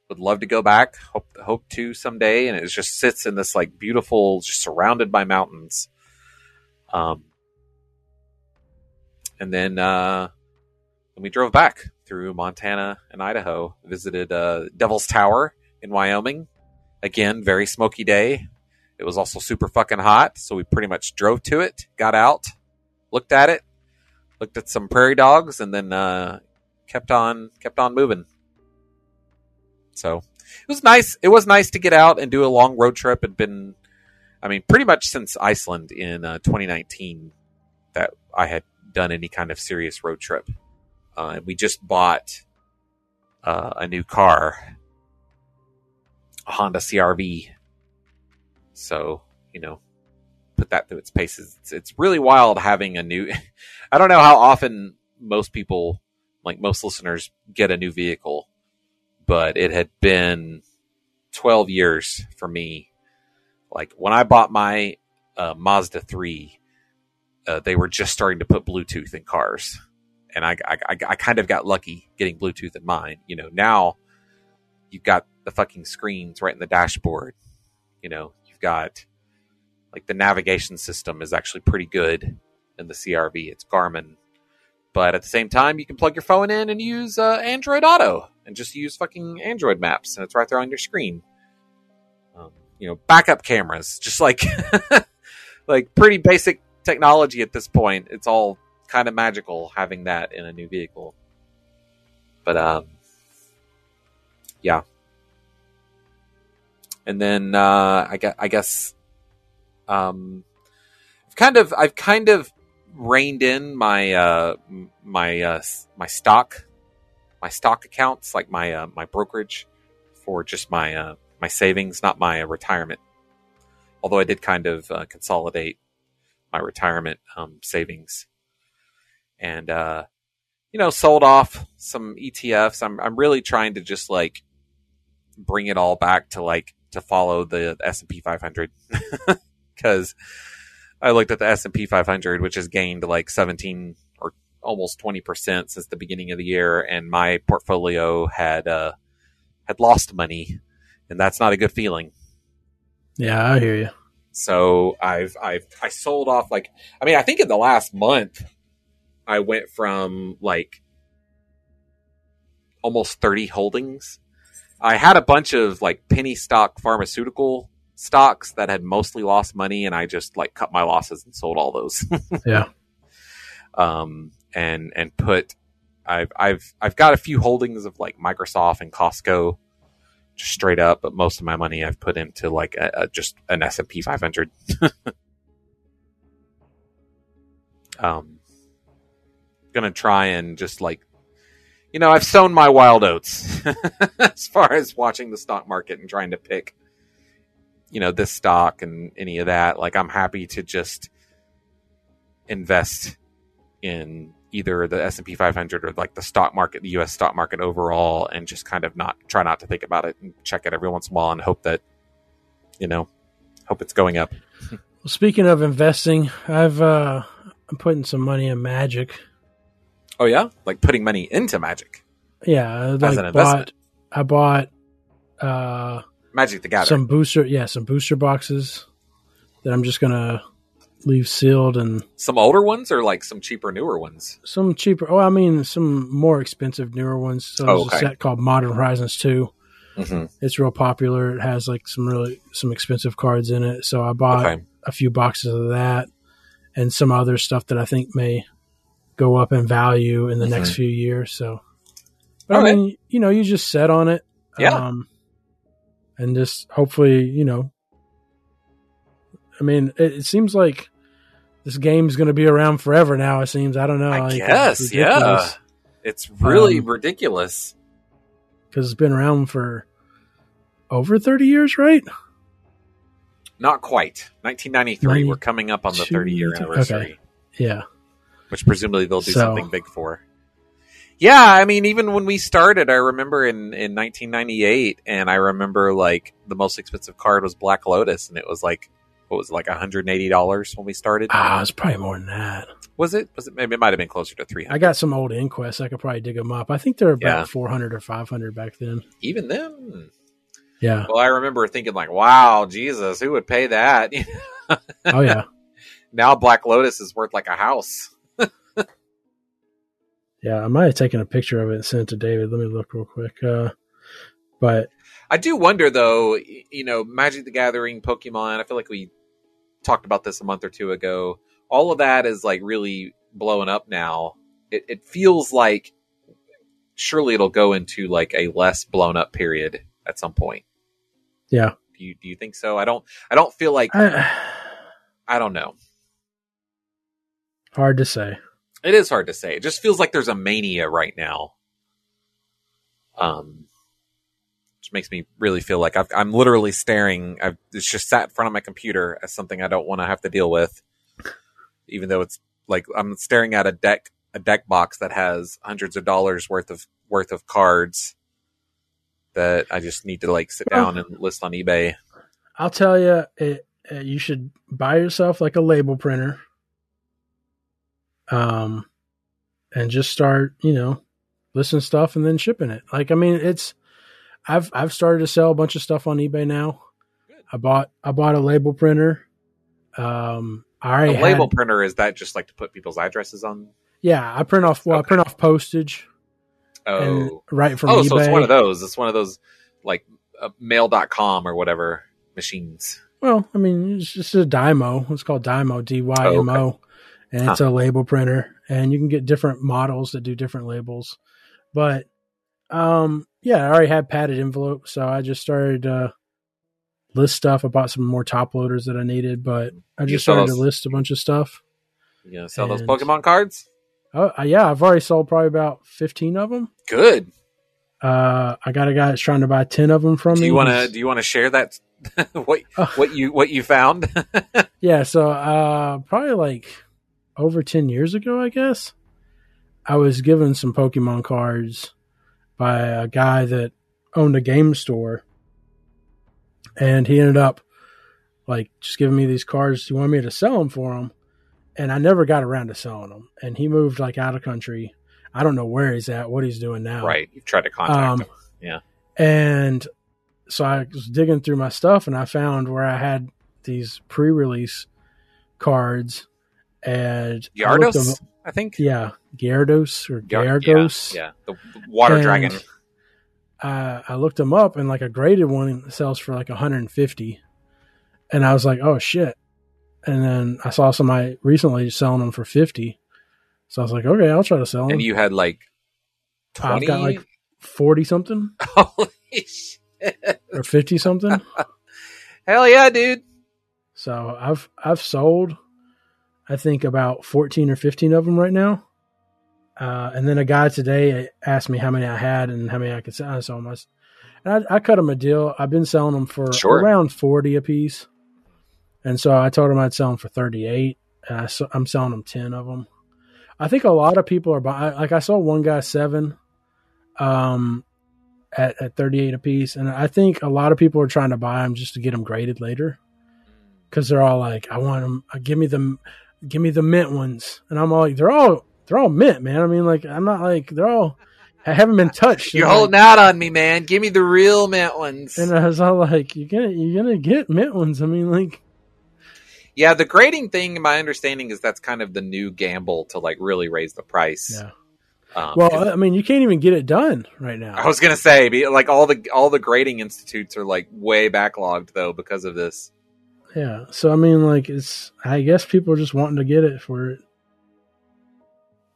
Would love to go back. Hope, hope to someday. And it just sits in this like beautiful, just surrounded by mountains. Um, and then, uh, when we drove back through Montana and Idaho, visited, uh, Devil's Tower in Wyoming. Again, very smoky day. It was also super fucking hot. So we pretty much drove to it, got out, looked at it, looked at some prairie dogs, and then uh, kept on kept on moving. So it was nice. It was nice to get out and do a long road trip. It'd been, I mean, pretty much since Iceland in uh, twenty nineteen that I had done any kind of serious road trip. Uh, and we just bought uh, a new car, a Honda C R V. So, you know, put that through its paces. It's, it's really wild having a new... I don't know how often most people, like most listeners, get a new vehicle, but it had been twelve years for me. Like, when I bought my uh, Mazda three, uh, they were just starting to put Bluetooth in cars. And I, I, I, I kind of got lucky getting Bluetooth in mine. You know, now you've got the fucking screens right in the dashboard. You know, you've got... Like, the navigation system is actually pretty good in the C R V. It's Garmin. But at the same time, you can plug your phone in and use uh, Android Auto. And just use fucking Android Maps. And it's right there on your screen. Um, you know, backup cameras. Just like, like pretty basic technology at this point. It's all kind of magical having that in a new vehicle. But, um, yeah. And then, uh, I guess... I guess Um, I've kind of, I've kind of reined in my, uh, my, uh, my stock, my stock accounts, like my, uh, my brokerage for just my, uh, my savings, not my retirement. Although I did kind of, uh, consolidate my retirement, um, savings and, uh, you know, sold off some E T Fs. I'm, I'm really trying to just like bring it all back to like, to follow the S and P five hundred. Because I looked at the S and P five hundred, which has gained like seventeen or almost twenty percent since the beginning of the year, and my portfolio had uh, had lost money, and that's not a good feeling. Yeah, I hear you. So I've I've I sold off like I mean I think in the last month I went from like almost thirty holdings. I had a bunch of like penny stock pharmaceutical stocks that had mostly lost money, and I just like cut my losses and sold all those. yeah. Um, and, and put, I've, I've, I've got a few holdings of like Microsoft and Costco just straight up, but most of my money I've put into like a, a just an S and P five hundred. um, gonna try and just like, you know, I've sown my wild oats as far as watching the stock market and trying to pick, you know, this stock and any of that. Like, I'm happy to just invest in either the S and P five hundred or like the stock market, the U S stock market overall, and just kind of not try not to think about it and check it every once in a while and hope that, you know, hope it's going up. Well, speaking of investing, I've, uh, I'm putting some money in Magic. Oh yeah. Like putting money into Magic. Yeah. Like as an investment. Bought, I bought, uh, Magic the Gathering. Some booster, yeah, some booster boxes that I'm just gonna leave sealed. And some older ones, or like some cheaper, newer ones. Some cheaper. Oh, I mean, some more expensive, newer ones. So oh, there's okay. a set called Modern Horizons two. Mm-hmm. It's real popular. It has like some really some expensive cards in it. So I bought okay. a few boxes of that and some other stuff that I think may go up in value in the mm-hmm. next few years. So, but okay. I mean, you know, you just set on it. Yeah. Um, And just hopefully, you know, I mean, it, it seems like this game's going to be around forever now, it seems. I don't know. I like, guess, it's yeah. It's really um, ridiculous. Because it's been around for over thirty years, right? Not quite. nineteen ninety-three, ninety-two? We're coming up on the thirty-year anniversary. Okay. Yeah. Which presumably they'll do so, something big for. Yeah, I mean, even when we started, I remember in, in nineteen ninety-eight, and I remember, like, the most expensive card was Black Lotus, and it was, like, what was it, like one hundred eighty dollars when we started? Ah, it was probably more than that. Was it? Was it? Maybe it might have been closer to three hundred dollars. I got some old Inquests. I could probably dig them up. I think they were about yeah. four hundred dollars or five hundred dollars back then. Even then? Yeah. Well, I remember thinking, like, wow, Jesus, who would pay that? Oh, yeah. Now Black Lotus is worth, like, a house. Yeah, I might have taken a picture of it and sent it to David. Let me look real quick. Uh, but I do wonder, though, you know, Magic the Gathering, Pokemon, I feel like we talked about this a month or two ago. All of that is, like, really blowing up now. It, it feels like surely it'll go into, like, a less blown-up period at some point. Yeah. Do you, do you think so? I don't I don't feel like... I, I don't know. Hard to say. It is hard to say. It just feels like there's a mania right now. Um, which makes me really feel like I've, I'm literally staring. I've it's just sat in front of my computer as something I don't want to have to deal with, even though it's like I'm staring at a deck a deck box that has hundreds of dollars worth of worth of cards that I just need to like sit down and list on eBay. I'll tell you, it, it, you should buy yourself like a label printer, um, and just start, you know, listing stuff and then shipping it. Like, I mean, it's, I've, I've started to sell a bunch of stuff on eBay now. Good. I bought, I bought a label printer. Um, I a label had, printer. Is that just like to put people's addresses on? Yeah. I print off, well, okay. I print off postage. Oh, right. From oh, eBay. So it's one of those, it's one of those like uh, mail dot com or whatever machines. Well, I mean, it's just a Dymo. It's called Dymo, D Y M O. Oh, okay. And huh. It's a label printer, and you can get different models that do different labels. But, um, yeah, I already had padded envelopes, so I just started to uh, list stuff. I bought some more top loaders that I needed, but I just started those. to list a bunch of stuff. You going to sell and, those Pokemon cards? Oh, uh, yeah. I've already sold probably about fifteen of them. Good. Uh, I got a guy that's trying to buy ten of them from do me. You wanna, do you want to share that? what, uh, what, you, what you found? Yeah, so uh, probably like over ten years ago, I guess. I was given some Pokemon cards by a guy that owned a game store, and he ended up like just giving me these cards. He wanted me to sell them for him, and I never got around to selling them. And he moved like out of country. I don't know where he's at, what he's doing now. Right. You tried to contact um, him. Yeah. And so I was digging through my stuff, and I found where I had these pre-release cards, and Yardos, I, I think. Yeah. Gyarados or Gyarados. Yeah, yeah, the water and, dragon. Uh, I looked them up, and like a graded one sells for like one hundred fifty. And I was like, oh shit. And then I saw somebody recently selling them for fifty. So I was like, okay, I'll try to sell them. And you had like twenty? I've got like forty something. Holy shit. Or fifty something. Hell yeah, dude. So I've, I've sold, I think, about fourteen or fifteen of them right now. Uh, and then a guy today asked me how many I had and how many I could sell. I sold them. And I, I cut him a deal. I've been selling them for sure. around forty a piece. And so I told him I'd sell them for thirty-eight. And I so, I'm selling them ten of them. I think a lot of people are buying. Like I saw one guy seven um, at, at thirty-eight a piece. And I think a lot of people are trying to buy them just to get them graded later. Because they're all like, I want them. Give me the, give me the mint ones. And I'm all like, they're all... They're all mint, man. I mean, like, I'm not like, they're all, I haven't been touched. You're like, holding out on me, man. Give me the real mint ones. And I was all like, you're gonna, you're gonna get mint ones. I mean, like. Yeah, the grading thing, my understanding is that's kind of the new gamble to like really raise the price. Yeah. Um, well, I mean, you can't even get it done right now. I was going to say, like all the, all the grading institutes are like way backlogged though, because of this. Yeah. So, I mean, like it's, I guess people are just wanting to get it for it.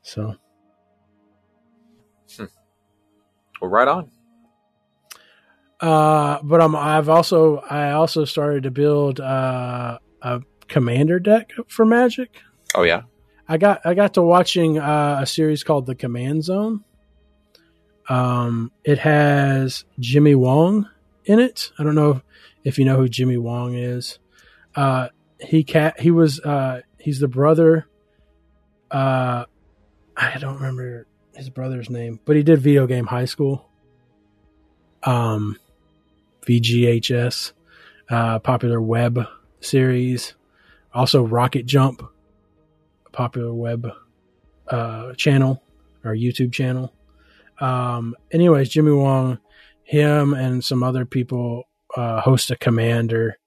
So, hmm. Well, right on. Uh, but I'm, I've also, I also started to build, uh, a commander deck for Magic. Oh yeah. I got, I got to watching, uh, a series called The Command Zone. Um, it has Jimmy Wong in it. I don't know if, if you know who Jimmy Wong is. Uh, he cat, he was, uh, he's the brother, uh, I don't remember his brother's name, but he did Video Game High School. Um, V G H S, uh, popular web series. Also Rocket Jump, a popular web uh, channel or YouTube channel. Um, anyways, Jimmy Wong, him and some other people uh, host a Commander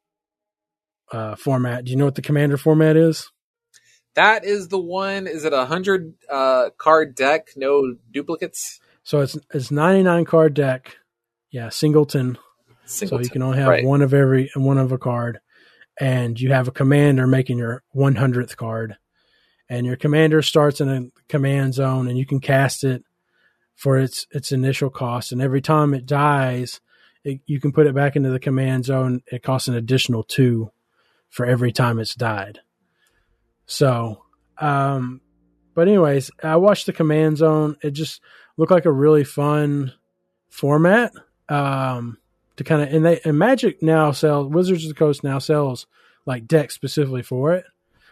uh, format. Do you know what the Commander format is? That is the one. Is it a hundred uh, card deck? No duplicates. So it's it's ninety nine card deck. Yeah, singleton. singleton. So you can only have right. one of every and one of a card, and you have a commander making your one hundredth card, and your commander starts in a command zone, and you can cast it for its its initial cost, and every time it dies, it, you can put it back into the command zone. It costs an additional two for every time it's died. So, um, but anyways, I watched The Command Zone. It just looked like a really fun format. Um, to kind of, and they, and Magic now sells, Wizards of the Coast now sells like decks specifically for it.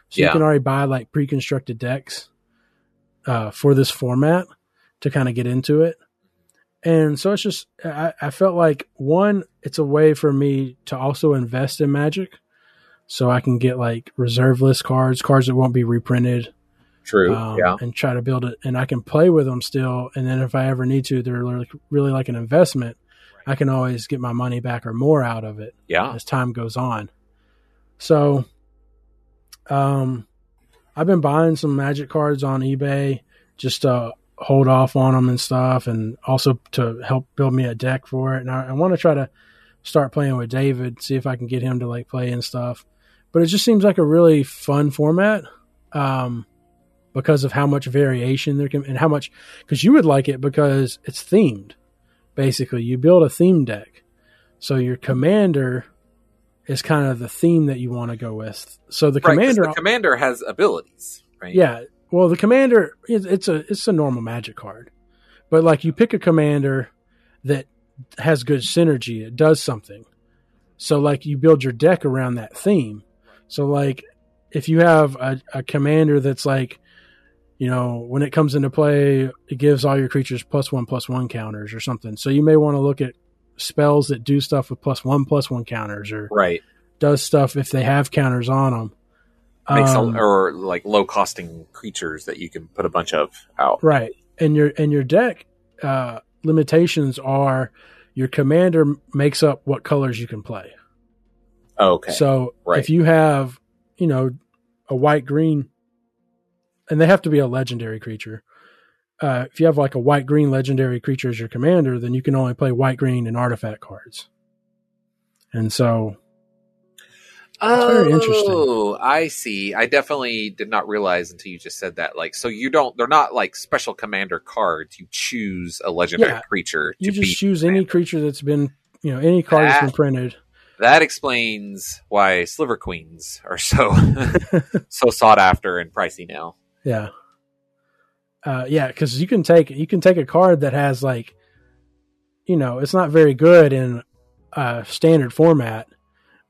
So yeah. you can already buy like pre-constructed decks uh, for this format to kind of get into it. And so it's just, I, I felt like, one, it's a way for me to also invest in Magic. So I can get like reserve list cards, cards that won't be reprinted. True. Um, yeah. And try to build it. And I can play with them still. And then if I ever need to, they're really, really like an investment. Right. I can always get my money back or more out of it. Yeah. As time goes on. So um, I've been buying some Magic cards on eBay just to hold off on them and stuff, and also to help build me a deck for it. And I, I want to try to start playing with David, see if I can get him to like play and stuff. But it just seems like a really fun format um, because of how much variation there can, and how much, because you would like it because it's themed. Basically, you build a theme deck. So your commander is kind of the theme that you want to go with. So the right, commander, the commander has abilities, right? Yeah. Well, the commander, it's a it's a normal Magic card, but like you pick a commander that has good synergy. It does something. So like you build your deck around that theme. So like if you have a, a commander that's like, you know, when it comes into play, it gives all your creatures plus one, plus one counters or something. So you may want to look at spells that do stuff with plus one, plus one counters, or right. does stuff if they have counters on them. Makes um, a, or like low costing creatures that you can put a bunch of out. Right. And your, and your deck uh, limitations are your commander makes up what colors you can play. Okay. So right. if you have, you know, a white, green, and they have to be a legendary creature. Uh, if you have like a white, green legendary creature as your commander, then you can only play white, green and artifact cards. And so it's very interesting. Oh, I see. I definitely did not realize until you just said that. Like, so you don't, they're not like special commander cards. You choose a legendary yeah, creature. You to just choose commander. Any creature that's been, you know, any card that, that's been printed. That explains why Sliver Queens are so, so sought after and pricey now. Yeah. Uh, yeah. Cause you can take, you can take a card that has like, you know, it's not very good in uh standard format,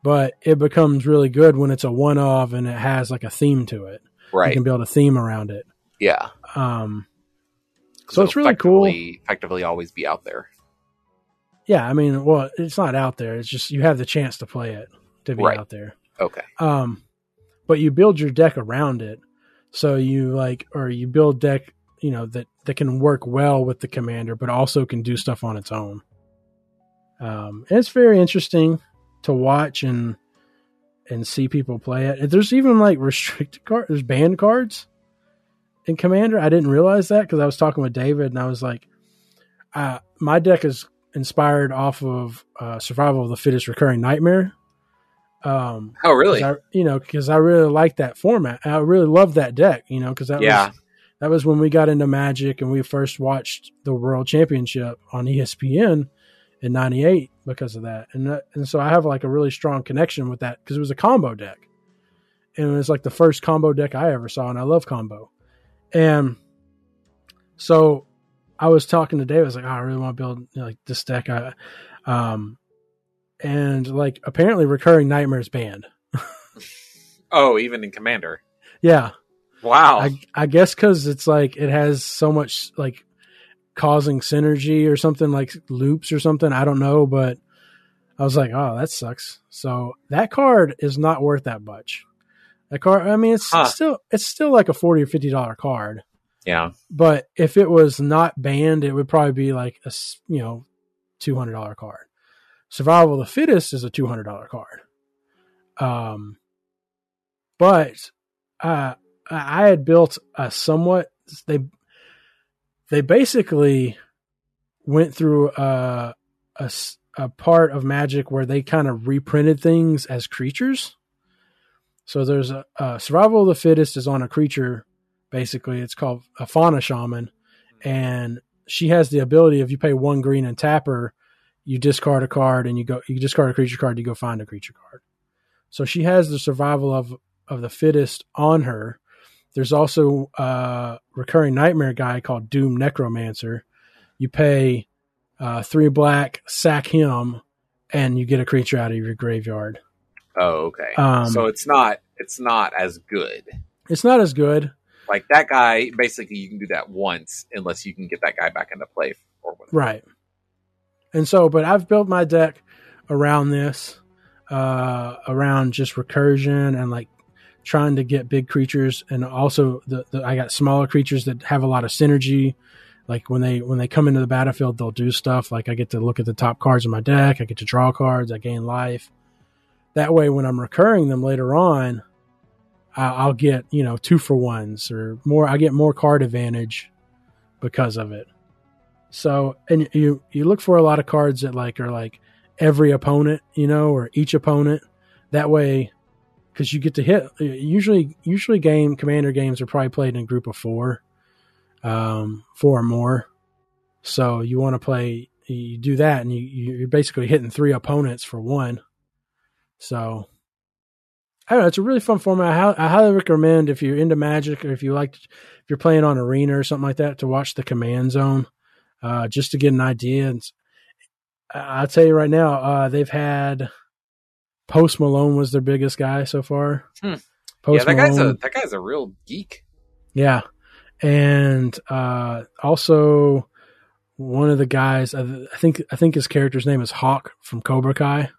but it becomes really good when it's a one of and it has like a theme to it. Right. You can build a theme around it. Yeah. Um, so it's really cool. Effectively always be out there. Yeah. I mean, well, it's not out there. It's just, you have the chance to play it to be right. out there. Okay. Um, but you build your deck around it. So you like, or you build deck, you know, that, that can work well with the commander, but also can do stuff on its own. Um, and it's very interesting to watch and and see people play it. There's even like restricted cards. There's banned cards in Commander. I didn't realize that because I was talking with David and I was like, uh, my deck is inspired off of uh, Survival of the Fittest Recurring Nightmare. Um, oh, really? I, you know, because I really like that format. I really love that deck, you know, because that, yeah. was, that was when we got into Magic and we first watched the World Championship on E S P N in ninety-eight because of that. And that, and so I have like a really strong connection with that because it was a combo deck. And it was like the first combo deck I ever saw. And I love combo. And so I was talking to Dave. I was like, oh, I really want to build you know, like this deck. I, um, and like apparently Recurring Nightmare is banned. Oh, even in Commander. Yeah. Wow. I, I guess because it's like, it has so much like, causing synergy or something like loops or something. I don't know, but I was like, oh, that sucks. So that card is not worth that much. That card, I mean, it's huh. still, it's still like a forty or fifty dollars card. Yeah. But if it was not banned, it would probably be like a, you know, two hundred dollars card. Survival of the Fittest is a two hundred dollars card. Um, but, uh, I had built a somewhat, they, They basically went through a, a, a part of Magic where they kind of reprinted things as creatures. So there's a, a Survival of the Fittest is on a creature. Basically, it's called a Fauna Shaman. And she has the ability, if you pay one green and tap her, you discard a card and you go, you discard a creature card, you go find a creature card. So she has the Survival of, of the Fittest on her. There's also a Recurring Nightmare guy called Doom Necromancer. You pay uh, three black, sack him, and you get a creature out of your graveyard. Oh, okay. Um, so it's not it's not as good. It's not as good. Like that guy, basically, you can do that once unless you can get that guy back into play or whatever. Right. And so, but I've built my deck around this, uh, around just recursion and like trying to get big creatures, and also the, the I got smaller creatures that have a lot of synergy. Like when they when they come into the battlefield, they'll do stuff. Like I get to look at the top cards in my deck. I get to draw cards. I gain life. That way, when I'm recurring them later on, I'll get, you know, two for ones or more. I get more card advantage because of it. So, and you, you look for a lot of cards that like are like every opponent, you know, or each opponent. That way, because you get to hit. Usually, usually game commander games are probably played in a group of four, um, four or more. So you want to play. You do that, and you you're basically hitting three opponents for one. So. I don't know, it's a really fun format. I, I highly recommend if you're into Magic or if you like, if you're playing on Arena or something like that, to watch the Command Zone, uh, just to get an idea. And I'll tell you right now, uh, they've had Post Malone was their biggest guy so far. Hmm. Post yeah, that Malone. guy's a that guy's a real geek. Yeah, and uh, also one of the guys, I think I think his character's name is Hawk from Cobra Kai.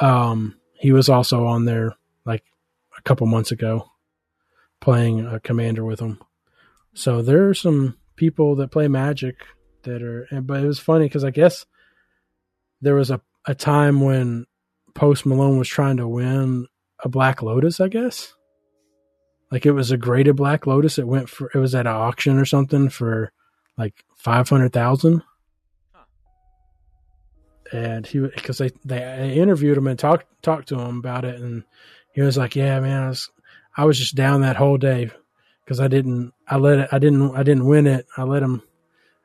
Um. He was also on there like a couple months ago playing a commander with him. So there are some people that play Magic that are, but it was funny because I guess there was a, a time when Post Malone was trying to win a Black Lotus, I guess. Like it was a graded Black Lotus. It went for, it was at an auction or something for like five hundred thousand dollars. And he, because they, they interviewed him and talked talked to him about it, and he was like, "Yeah, man, I was I was just down that whole day because I didn't I let it I didn't I didn't win it. I let him.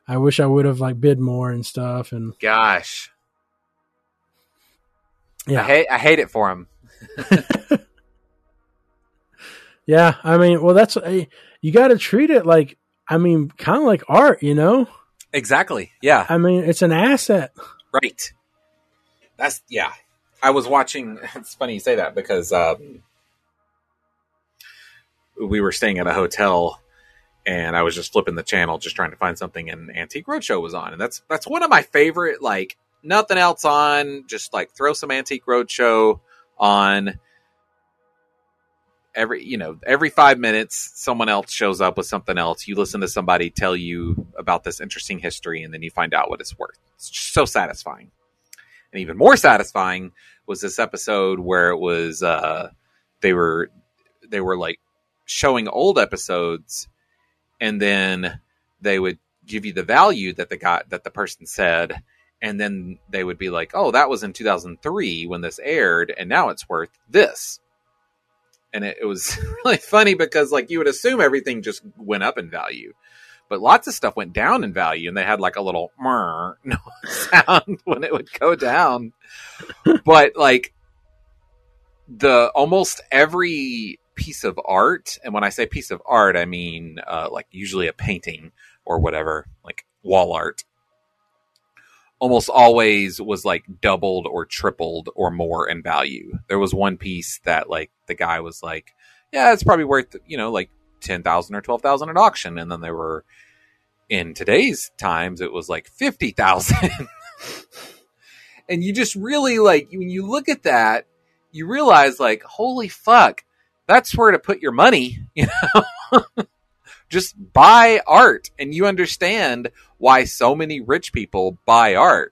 I wish I would have like bid more and stuff." And gosh, yeah, I hate I hate it for him. Yeah, I mean, well, that's you got to treat it like I mean, kind of like art, you know? Exactly. Yeah, I mean, it's an asset, right? That's, yeah. I was watching, it's funny you say that because um, we were staying at a hotel and I was just flipping the channel, just trying to find something, and Antique Roadshow was on. And that's, that's one of my favorite, like nothing else on, just like throw some Antique Roadshow on every, you know, every five minutes, someone else shows up with something else. You listen to somebody tell you about this interesting history and then you find out what it's worth. It's just so satisfying. And even more satisfying was this episode where it was uh, they were they were like showing old episodes, and then they would give you the value that the guy that the person said, and then they would be like, "Oh, that was in two thousand three when this aired, and now it's worth this." And it, it was really funny because like you would assume everything just went up in value. But lots of stuff went down in value, and they had like a little sound when it would go down. But like the almost every piece of art, and when I say piece of art, I mean uh, like usually a painting or whatever, like wall art, almost always was like doubled or tripled or more in value. There was one piece that like the guy was like, "Yeah, it's probably worth, you know, like ten thousand or twelve thousand at auction." And then there were, in today's times, it was like fifty thousand. And you just really like, when you look at that, you realize like, holy fuck, that's where to put your money. You know, just buy art. And you understand why so many rich people buy art.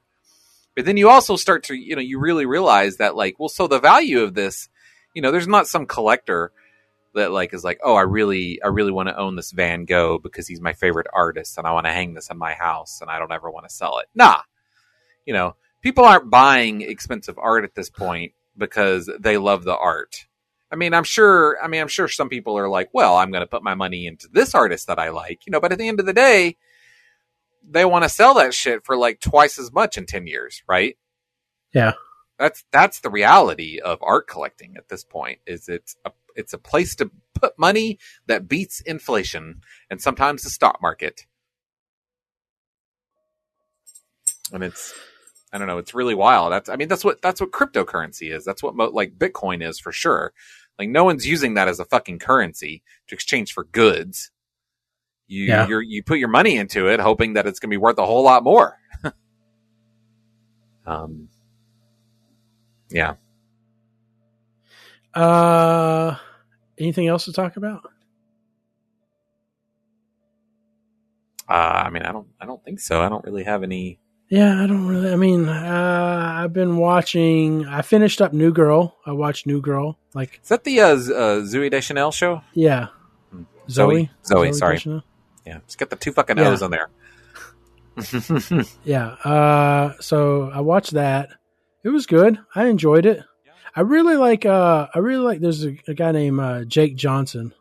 But then you also start to, you know, you really realize that like, well, so the value of this, you know, there's not some collector that like is like, "Oh, I really, I really want to own this Van Gogh because he's my favorite artist and I want to hang this in my house and I don't ever want to sell it." Nah, you know, people aren't buying expensive art at this point because they love the art. I mean, I'm sure, I mean, I'm sure some people are like, "Well, I'm going to put my money into this artist that I like," you know, but at the end of the day, they want to sell that shit for like twice as much in ten years. Right. Yeah. That's, that's the reality of art collecting at this point, is it's a, It's a place to put money that beats inflation and sometimes the stock market. And it's I don't know. It's really wild. That's, I mean, that's what, that's what cryptocurrency is. That's what mo- like Bitcoin is for sure. Like no one's using that as a fucking currency to exchange for goods. You, yeah. you're, you put your money into it, hoping that it's going to be worth a whole lot more. um, yeah. Uh, anything else to talk about? Uh, I mean, I don't, I don't think so. I don't really have any. Yeah, I don't really. I mean, uh, I've been watching. I finished up New Girl. I watched New Girl. Like, is that the uh, uh, Zooey Deschanel show? Yeah, Zoe. Zoe. Zoe, Zoe sorry. Deschanel? Yeah, it's got the two fucking O's yeah. on there. yeah. Uh, so I watched that. It was good. I enjoyed it. Yeah. I really like. Uh, I really like. There's a, a guy named uh, Jake Johnson.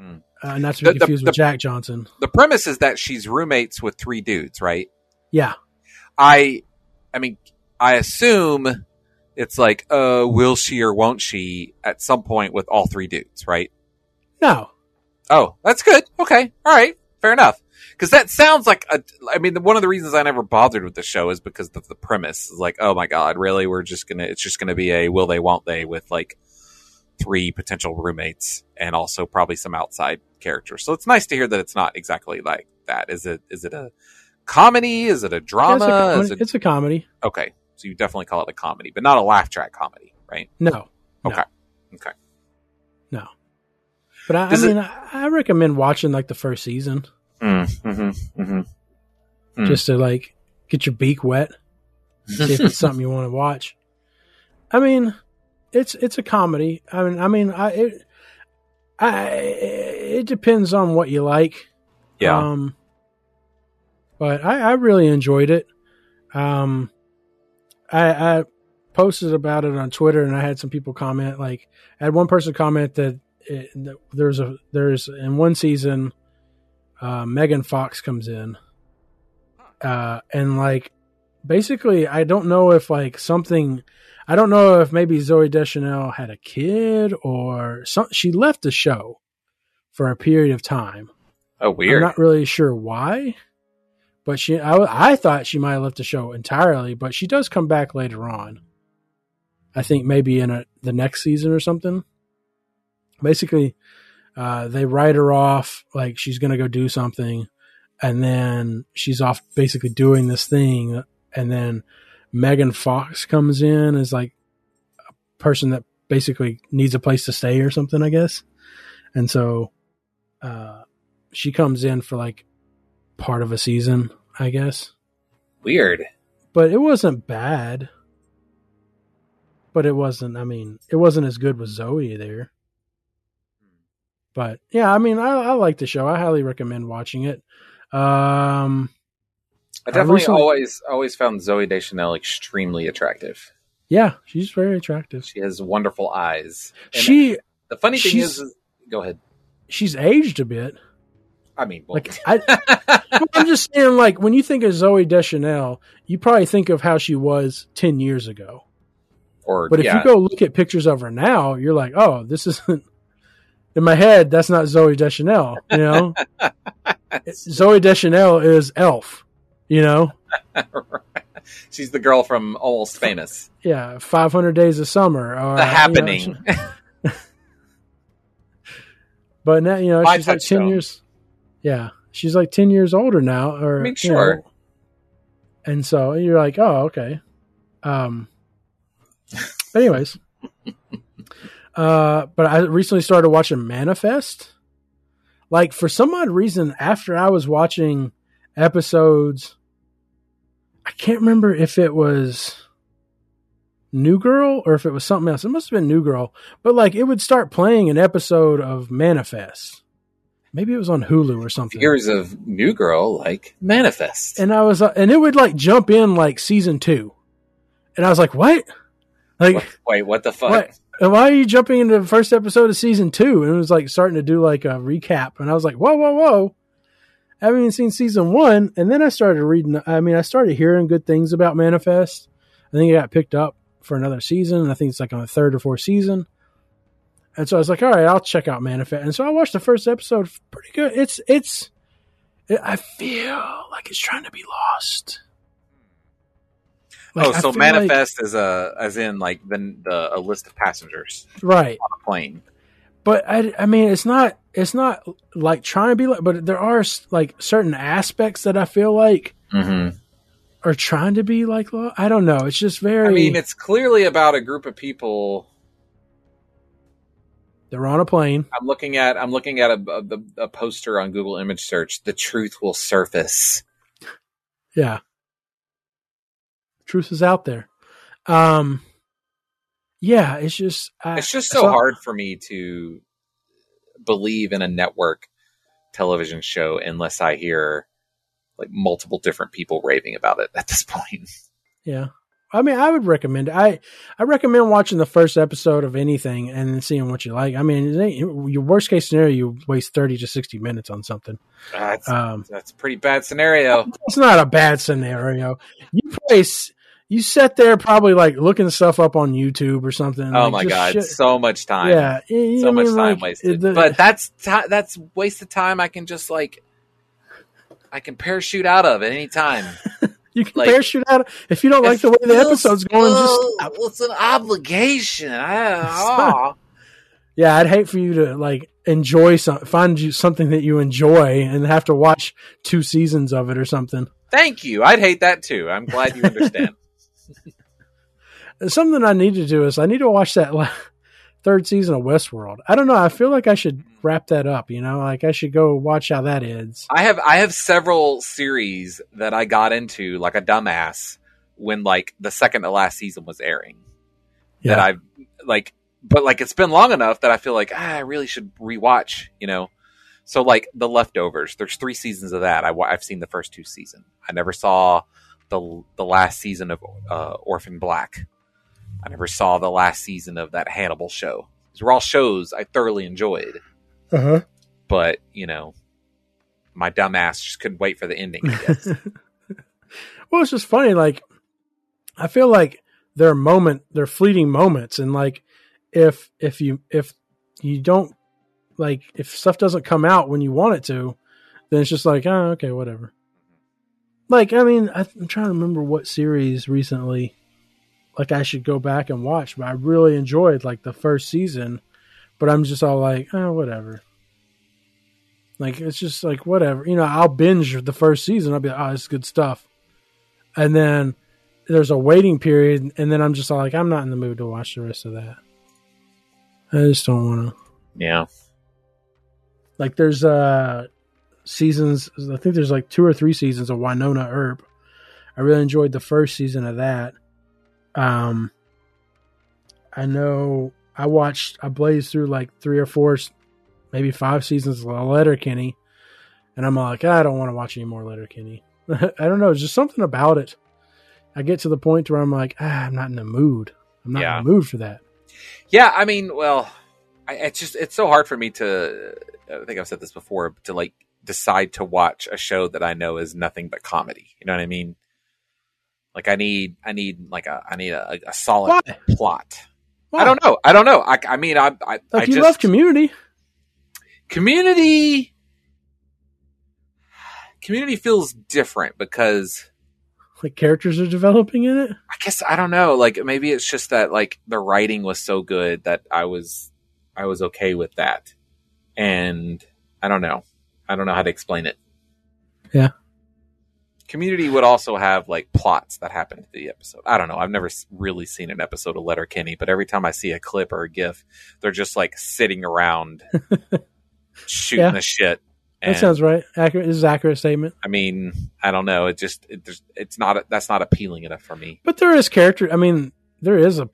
Mm. Uh, not to be the, confused the, with the, Jack Johnson. The premise is that she's roommates with three dudes, right? Yeah. I, I mean, I assume it's like, uh, will she or won't she at some point with all three dudes, right? No. Oh, that's good. Okay. All right. Fair enough. Cause that sounds like, a, I mean, one of the reasons I never bothered with the show is because of the premise is like, oh my God, really? We're just going to, it's just going to be a will they, won't they with like three potential roommates and also probably some outside characters. So it's nice to hear that it's not exactly like that. Is it, is it a, comedy? Is it a drama? Yeah, it's, a com- is it- it's a comedy. Okay. So you definitely call it a comedy, but not a laugh track comedy, right? No. Okay. No. Okay. No. But I, I mean, it- I recommend watching like the first season. Mm-hmm. Mm-hmm. Mm. Just to like get your beak wet. See if it's something you want to watch. I mean, it's, it's a comedy. I mean, I mean, I, it, I, it depends on what you like. Yeah. Um, But I, I really enjoyed it. Um, I, I posted about it on Twitter, and I had some people comment. Like, I had one person comment that, it, that there's a there's in one season, uh, Megan Fox comes in, uh, and like basically, I don't know if like something, I don't know if maybe Zooey Deschanel had a kid or some. She left the show for a period of time. Oh, weird. I'm not really sure why. But she, I, I thought she might have left the show entirely, but she does come back later on. I think maybe in a, the next season or something. Basically, uh, they write her off like she's going to go do something, and then she's off basically doing this thing, and then Megan Fox comes in as like a person that basically needs a place to stay or something, I guess. And so uh, she comes in for like part of a season, I guess. Weird. But it wasn't bad. But it wasn't, I mean, it wasn't as good with Zoe there. But yeah, I mean, I, I like the show. I highly recommend watching it. Um, I definitely I recently, always always found Zooey Deschanel extremely attractive. Yeah, she's very attractive. She has wonderful eyes. And she. The funny thing is, is, go ahead. She's aged a bit. I mean, well. like I, I'm just saying, like when you think of Zooey Deschanel, you probably think of how she was ten years ago. Or, but if yeah. you go look at pictures of her now, you're like, oh, this isn't. In my head, that's not Zooey Deschanel. You know, Zooey Deschanel is Elf. You know, she's the girl from Almost Famous. Yeah, five hundred Days of Summer. Or, the Happening. You know, but now you know my she's like ten show. years. Yeah, she's like ten years older now. Or, I mean, sure. You know, and so you're like, oh, okay. Um, anyways, uh, but I recently started watching Manifest. Like for some odd reason, after I was watching episodes, I can't remember if it was New Girl or if it was something else. It must have been New Girl, but like it would start playing an episode of Manifest. Maybe it was on Hulu or something. Years of New Girl, like Manifest, and I was, uh, and it would like jump in like season two, and I was like, "What? Like, what, wait, what the fuck? What, and why are you jumping into the first episode of season two?" And it was like starting to do like a recap, and I was like, "Whoa, whoa, whoa! I haven't even seen season one." And then I started reading. I mean, I started hearing good things about Manifest. I think it got picked up for another season, and I think it's like on the third or fourth season. And so I was like, all right, I'll check out Manifest. And so I watched the first episode. Pretty good. It's, it's, it, I feel like it's trying to be Lost. Like, oh, so manifest like, as a as in like the, the a list of passengers, right, on a plane. But I, I mean, it's not it's not like trying to be like, but there are like certain aspects that I feel like mm-hmm. are trying to be like law. I don't know. It's just very. I mean, it's clearly about a group of people. They're on a plane. I'm looking at I'm looking at a, a, a poster on Google image search. The truth will surface. Yeah. Truth is out there. Um, yeah, it's just I, it's just so, so hard for me to believe in a network television show unless I hear like multiple different people raving about it at this point. Yeah. I mean, I would recommend I I recommend watching the first episode of anything and seeing what you like. I mean, your worst case scenario, you waste thirty to sixty minutes on something. That's, um, that's a pretty bad scenario. It's not a bad scenario. You place, you sat there probably like looking stuff up on YouTube or something. Oh like my God, shit. So much time. Yeah. You so much mean? time like, wasted. The, but that's t- that's wasted time I can just like, I can parachute out of at any time. You can like, parachute out. If you don't like the way the episode's going, just stop. Well, it's an obligation. I yeah, I'd hate for you to like enjoy some, find you something that you enjoy and have to watch two seasons of it or something. Thank you. I'd hate that too. I'm glad you understand. Something I need to do is I need to watch that last, third season of Westworld. I don't know. I feel like I should wrap that up, you know, like I should go watch how that ends. I have, I have several series that I got into like a dumbass when like the second to last season was airing yeah. that I've like, but like, it's been long enough that I feel like ah, I really should rewatch, you know? So like The Leftovers, there's three seasons of that. I, I've seen the first two seasons. I never saw the the last season of uh, Orphan Black. I never saw the last season of that Hannibal show. These were all shows I thoroughly enjoyed. Uh-huh. But, you know, my dumbass just couldn't wait for the ending, I guess. Well, it's just funny. Like, I feel like there are moment, there are fleeting moments. And like, if, if you, if you don't like, if stuff doesn't come out when you want it to, then it's just like, oh, okay, whatever. Like, I mean, I'm trying to remember what series recently, like I should go back and watch, but I really enjoyed like the first season, but I'm just all like, oh, whatever. Like, it's just like, whatever, you know, I'll binge the first season. I'll be like, oh, it's good stuff. And then there's a waiting period. And then I'm just all like, I'm not in the mood to watch the rest of that. I just don't want to. Yeah. Like there's uh seasons. I think there's like two or three seasons of Winona Earp. I really enjoyed the first season of that. Um, I know I watched, I blazed through like three or four, maybe five seasons of Letterkenny. And I'm like, I don't want to watch any more Letterkenny. I don't know. It's just something about it. I get to the point where I'm like, ah, I'm not in the mood. I'm not yeah. in the mood for that. Yeah. I mean, well, I, it's just, it's so hard for me to, I think I've said this before, to like decide to watch a show that I know is nothing but comedy. You know what I mean? Like I need, I need like a, I need a, a solid Why? plot. Why? I don't know. I don't know. I, I mean, I, I, like I you just, love Community. Community, Community feels different because like characters are developing in it. I guess I don't know. Like maybe it's just that like the writing was so good that I was, I was okay with that. And I don't know. I don't know how to explain it. Yeah. Community would also have like plots that happen to the episode. I don't know. I've never really seen an episode of Letterkenny, but every time I see a clip or a GIF, they're just like sitting around shooting yeah. the shit. And, that sounds right. Accurate. This is an accurate statement. I mean, I don't know. It just, it just it's not, that's not appealing enough for me. But there is character. I mean, there is a,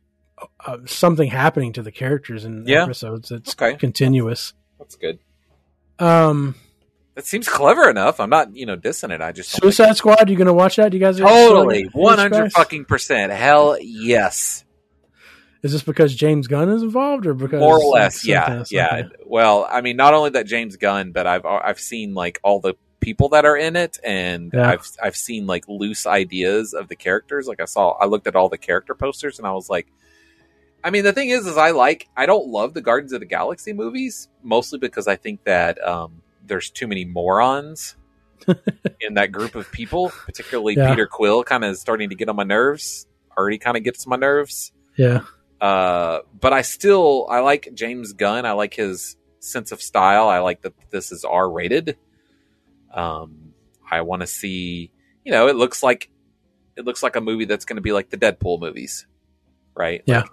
a something happening to the characters in yeah. episodes. That's okay. continuous. That's good. Um, It seems clever enough. I'm not, you know, dissing it. I just don't Suicide think... Squad. You gonna watch that? Do you guys totally one hundred fucking percent? Hell yes. Is this because James Gunn is involved, or because more or less? Like, yeah, yeah. Like well, I mean, not only that James Gunn, but I've I've seen like all the people that are in it, and yeah. I've I've seen like loose ideas of the characters. Like I saw, I looked at all the character posters, and I was like, I mean, the thing is, is I like I don't love the Guardians of the Galaxy movies mostly because I think that. Um, There's too many morons in that group of people, particularly yeah. Peter Quill kind of starting to get on my nerves. already kind of gets my nerves. Yeah. Uh, but I still, I like James Gunn. I like his sense of style. I like that this is R rated. Um, I want to see, you know, it looks like, it looks like a movie that's going to be like the Deadpool movies, right? Yeah. Like,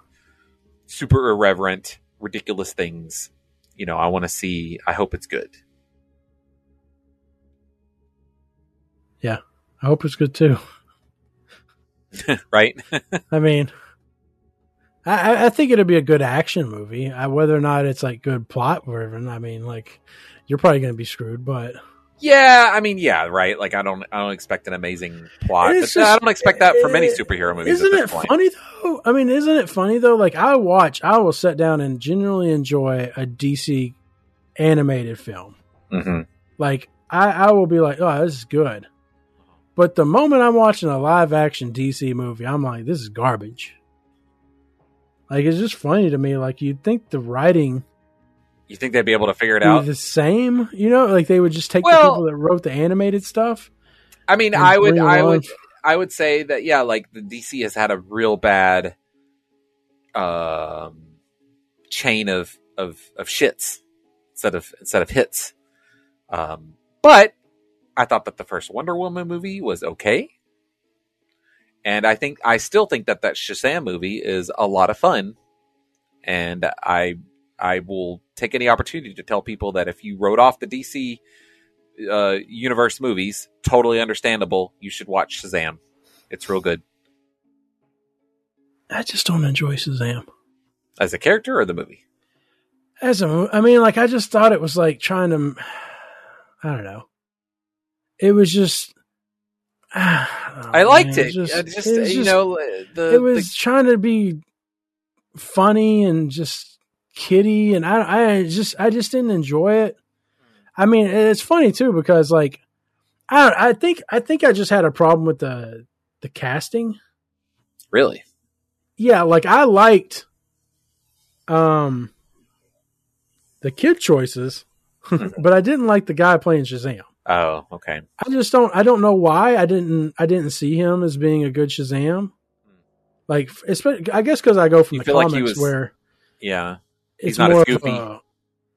super irreverent, ridiculous things. You know, I want to see, I hope it's good. Yeah. I hope it's good too. Right? I mean, I, I think it'll be a good action movie. I, whether or not it's like good plot driven, I mean, like, you're probably going to be screwed, but. Yeah, I mean, yeah, right. Like, I don't, I don't expect an amazing plot. But just, I don't expect that from any superhero movies. Isn't it funny though? I mean, isn't it funny though? Like, I watch, I will sit down and genuinely enjoy a D C animated film. Mm-hmm. Like, I, I will be like, oh, this is good. But the moment I'm watching a live action D C movie, I'm like, this is garbage. Like, it's just funny to me. Like, you'd think the writing. You think they'd be able to figure it out? The same, you know, like they would just take well, the people that wrote the animated stuff. I mean, I would, I would, I would say that, yeah, like the D C has had a real bad um, chain of, of, of shits instead of, instead of hits. Um, but I thought that the first Wonder Woman movie was okay. And I think, I still think that that Shazam movie is a lot of fun. And I, I will take any opportunity to tell people that if you wrote off the D C uh, universe movies, totally understandable. You should watch Shazam. It's real good. I just don't enjoy Shazam. As a character or the movie? As a, I mean, like, I just thought it was like trying to, I don't know. It was just, ah, I liked man. it. It was just, I just, it was you just, know, the, it was the... trying to be funny and just, kitty and I, I just I just didn't enjoy it. I mean, it's funny too because like I don't, I think I think I just had a problem with the the casting. Really? Yeah, like I liked um the kid choices, but I didn't like the guy playing Shazam. Oh, okay. I just don't I don't know why I didn't I didn't see him as being a good Shazam. Like, it's, I guess because I go from you the comics like was, where yeah. He's it's not as goofy. Uh,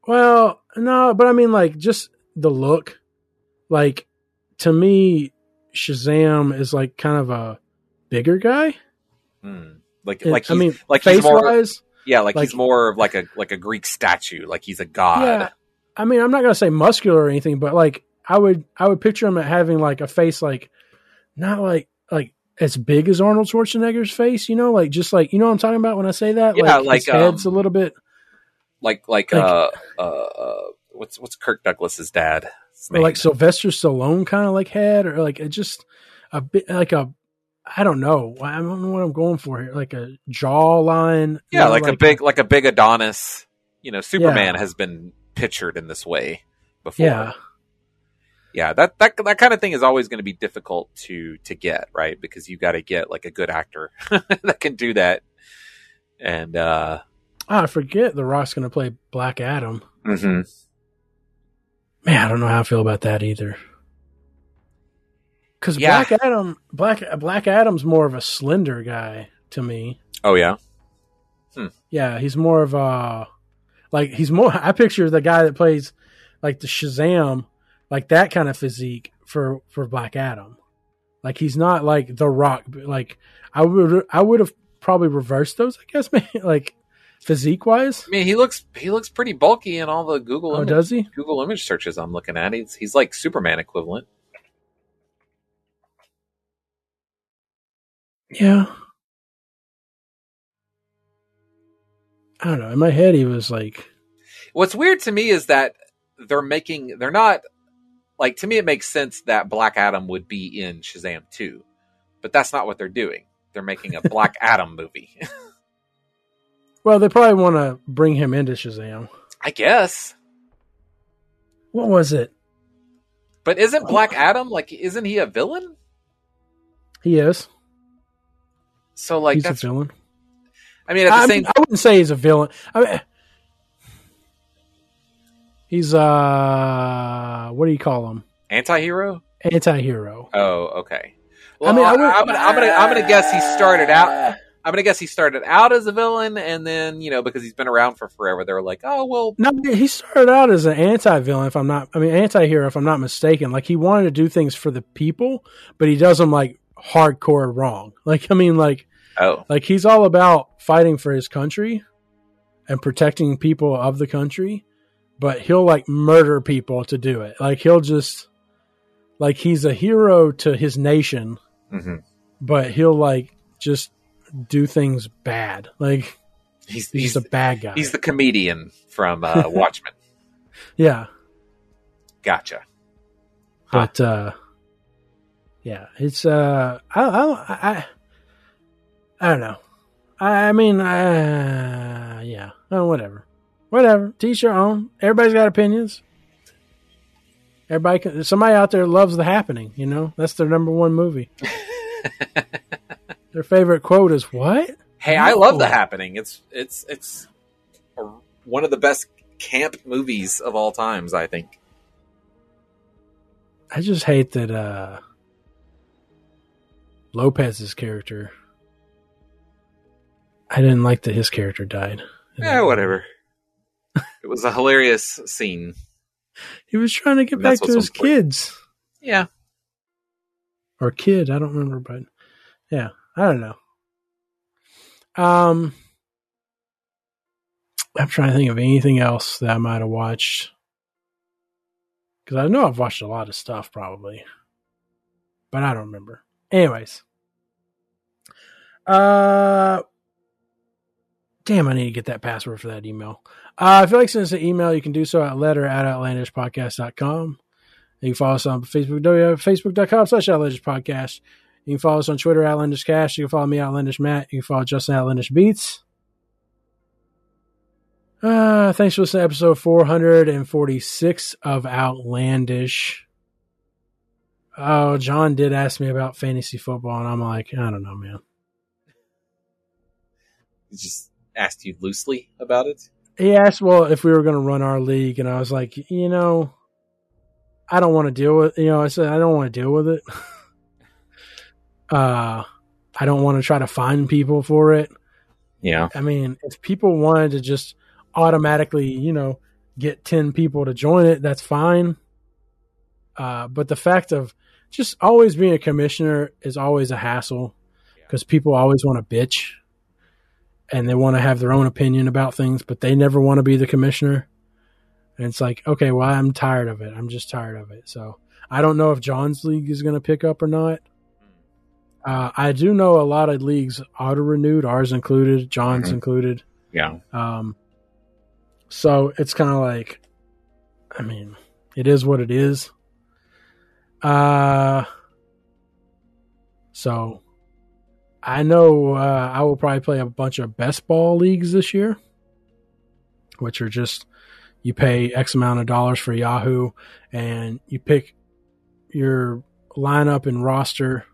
well, no, but I mean, like, just the look. Like, to me, Shazam is like kind of a bigger guy. Mm. Like, and, like he's, I mean, like face he's more, wise. Yeah, like, like he's more of like a like a Greek statue. Like he's a god. Yeah, I mean, I'm not gonna say muscular or anything, but like, I would I would picture him at having like a face like not like like. as big as Arnold Schwarzenegger's face, you know, like just like, you know what I'm talking about when I say that? Yeah, like, like his head's um, a little bit like, like, like uh, uh, what's, what's Kirk Douglas's dad? Or like Sylvester Stallone kind of like head or like, it just a bit like a, I don't know. I don't know what I'm going for here. Like a jawline. Yeah. You know, like, like a big, like a big Adonis, you know, Superman yeah. has been pictured in this way before. Yeah. Yeah, that, that that kind of thing is always going to be difficult to to get, right? Because you got to get like a good actor that can do that. And uh, oh, I forget The Rock's going to play Black Adam. Mm-hmm. Man, I don't know how I feel about that either. Because yeah. Black Adam, Black Black Adam's more of a slender guy to me. Oh yeah, hmm. yeah, he's more of a like he's more. I picture the guy that plays like the Shazam. Like that kind of physique for, for Black Adam. Like he's not like The Rock. Like I would I would have probably reversed those, I guess, man. Like physique wise. I mean, he looks he looks pretty bulky in all the Google oh, image, does he? Google image searches I'm looking at. He's he's like Superman equivalent. Yeah. I don't know. In my head he was like, what's weird to me is that they're making they're not Like, to me, it makes sense that Black Adam would be in Shazam two. But that's not what they're doing. They're making a Black Adam movie. Well, they probably want to bring him into Shazam. I guess. What was it? But isn't Black Adam, like, isn't he a villain? He is. So, like, he's that's... a villain. I mean, at the I same... mean, I wouldn't say he's a villain. I mean... He's, uh, what do you call him? Anti-hero? Anti-hero. Oh, okay. Well, I mean, I would, I'm gonna, I'm gonna, I'm gonna guess he started out. I'm gonna guess he started out as a villain, and then, you know, because he's been around for forever, they were like, "Oh, well." No, he started out as an anti-villain, if I'm not, I mean, anti-hero, if I'm not mistaken. Like, he wanted to do things for the people, but he does them like hardcore wrong. Like, I mean, like, oh, like he's all about fighting for his country and protecting people of the country, but he'll like murder people to do it. Like, he'll just, like, he's a hero to his nation, mm-hmm. but he'll like just do things bad. Like, he's, he's, he's the bad guy. He's the comedian from uh, Watchmen. Yeah. Gotcha. Huh. But uh, yeah, it's uh, I, I, I, I don't know. I, I mean, uh, yeah. Oh, whatever, whatever. Teach your own. Everybody's got opinions. Everybody, can, somebody out there loves The Happening. You know, that's their number one movie. Their favorite quote is what? Hey, no. I love The Happening. It's it's it's a, one of the best camp movies of all times, I think. I just hate that uh, Lopez's character. I didn't like that his character died. Yeah, whatever. It was a hilarious scene. He was trying to get and back to his important. kids. Yeah. Or kid, I don't remember, but yeah. I don't know. Um, I'm trying to think of anything else that I might have watched, because I know I've watched a lot of stuff probably, but I don't remember. Anyways, uh, damn, I need to get that password for that email. Uh, if you'd like to send us an email, you can do so at letter at outlandish podcast dot com. You can follow us on Facebook, facebook dot com slash outlandish podcast. You can follow us on Twitter, Outlandish Cash. You can follow me, Outlandish Matt. You can follow Justin, Outlandish Beats. Uh, thanks for listening to episode four forty-six of Outlandish. Oh, John did ask me about fantasy football, and I'm like, I don't know, man. He just asked you loosely about it? He asked, well, if we were going to run our league, and I was like, you know, I don't want to deal with You know, I said, I don't want to deal with it. Uh, I don't want to try to find people for it. Yeah. I mean, if people wanted to just automatically, you know, get ten people to join it, that's fine. Uh, but the fact of just always being a commissioner is always a hassle, because yeah. people always want to bitch and they want to have their own opinion about things, but they never want to be the commissioner. And it's like, okay, well, I'm tired of it. I'm just tired of it. So I don't know if John's league is going to pick up or not. Uh, I do know a lot of leagues auto-renewed, ours included, John's mm-hmm. included. Yeah. Um. So it's kind of like, I mean, it is what it is. Uh. So I know uh, I will probably play a bunch of best ball leagues this year, which are just you pay X amount of dollars for Yahoo, and you pick your lineup and roster.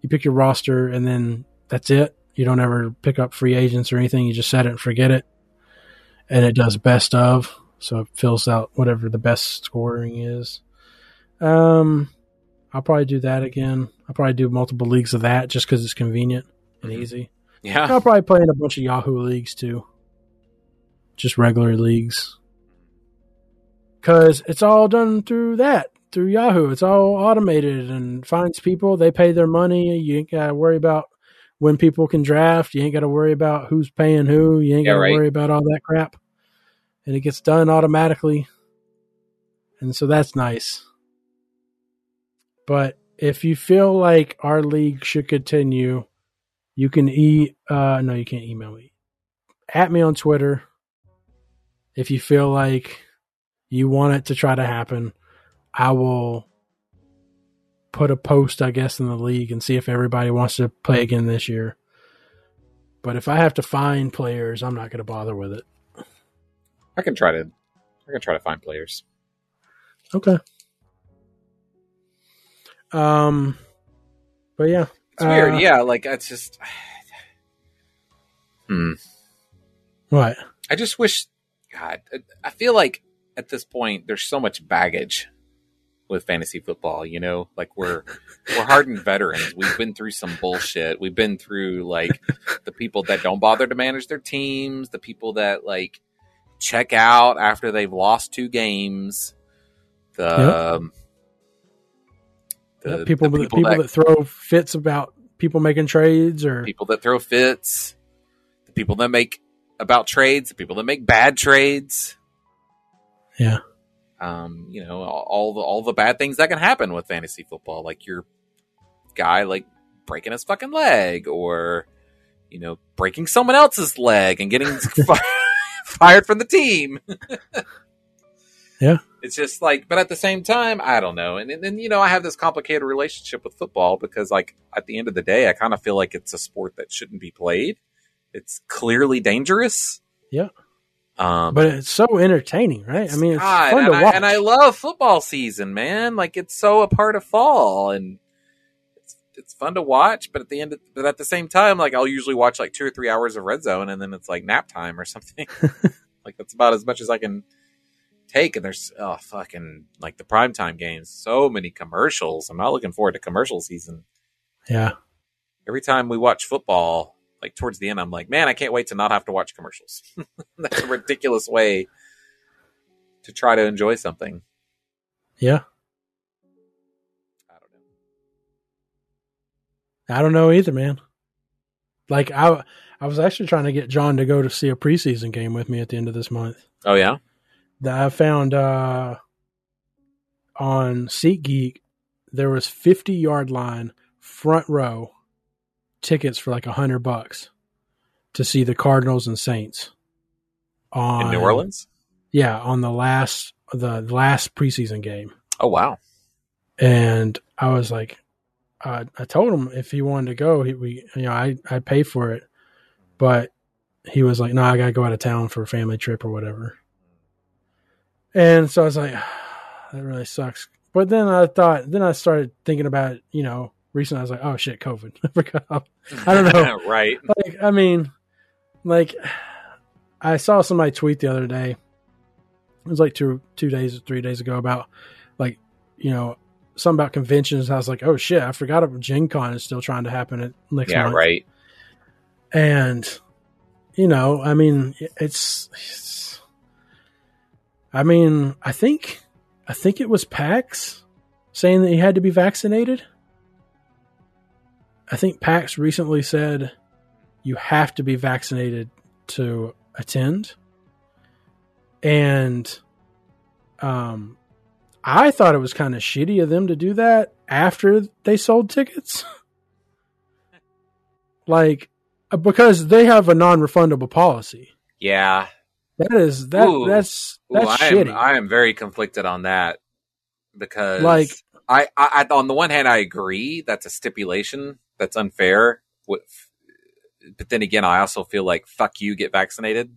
You pick your roster, and then that's it. You don't ever pick up free agents or anything. You just set it and forget it. And it does best of, so it fills out whatever the best scoring is. Um, I'll probably do that again. I'll probably do multiple leagues of that just because it's convenient and mm-hmm. easy. Yeah. And I'll probably play in a bunch of Yahoo leagues too. Just regular leagues. Because it's all done through that. Through Yahoo, it's all automated and finds people. They pay their money. You ain't got to worry about when people can draft. You ain't got to worry about who's paying who. You ain't yeah, got to right. worry about all that crap. And it gets done automatically. And so that's nice. But if you feel like our league should continue, you can e uh, no, you can't email me. At me on Twitter. If you feel like you want it to try to happen, I will put a post, I guess, in the league and see if everybody wants to play again this year. But if I have to find players, I'm not going to bother with it. I can try to, I can try to find players. Okay. Um, but yeah, it's uh, weird. Yeah, like it's just. hmm. What? I just wish. God, I feel like at this point, there's so much baggage with fantasy football, you know, like we're we're hardened veterans. We've been through some bullshit. We've been through like the people that don't bother to manage their teams, the people that like check out after they've lost two games, the yep. um, the, yeah, people, the people, people that, that throw fits about people making trades, or people that throw fits, the people that make about trades, the people that make bad trades. Yeah. Um, you know, all the all the bad things that can happen with fantasy football, like your guy like breaking his fucking leg, or you know, breaking someone else's leg and getting fi- fired from the team. Yeah, it's just like, but at the same time, I don't know. And then you know, I have this complicated relationship with football because, like, at the end of the day, I kind of feel like it's a sport that shouldn't be played. It's clearly dangerous. Yeah. Um, but it's so entertaining, right? I mean, it's God, fun to I, watch. And I love football season, man. Like, it's so a part of fall, and it's it's fun to watch. But at the end, of, but at the same time, like, I'll usually watch like two or three hours of Red Zone, and then it's like nap time or something. Like, that's about as much as I can take. And there's oh fucking like the primetime games, so many commercials. I'm not looking forward to commercial season. Yeah. Every time we watch football, like towards the end, I'm like, man, I can't wait to not have to watch commercials. That's a ridiculous way to try to enjoy something. Yeah. I don't know. I don't know either, man. Like I, I was actually trying to get John to go to see a preseason game with me at the end of this month. Oh yeah. That I found, uh, on SeatGeek, there was fifty yard line front row tickets for like a hundred bucks to see the Cardinals and Saints on in New Orleans. Yeah. On the last, the last preseason game. Oh, wow. And I was like, uh, I told him if he wanted to go, he, we, you know, I, I pay for it, but he was like, no, I got to go out of town for a family trip or whatever. And so I was like, that really sucks. But then I thought, then I started thinking about, you know, recently, I was like, oh, shit, COVID. I forgot. I don't know. Right. Like, I mean, like, I saw somebody tweet the other day. It was like two two days or three days ago about, like, you know, something about conventions. I was like, oh, shit, I forgot about Gen Con is still trying to happen at next yeah, month. Yeah, right. And, you know, I mean, it's, it's... I mean, I think, I think it was PAX saying that he had to be vaccinated. I think PAX recently said you have to be vaccinated to attend. And um, I thought it was kind of shitty of them to do that after they sold tickets. Like, because they have a non-refundable policy. Yeah. That is, that, Ooh. that's, that's Ooh, I shitty. Am, I am very conflicted on that because like, I, I, on the one hand, I agree that's a stipulation. That's unfair. But then again, I also feel like, fuck you, get vaccinated.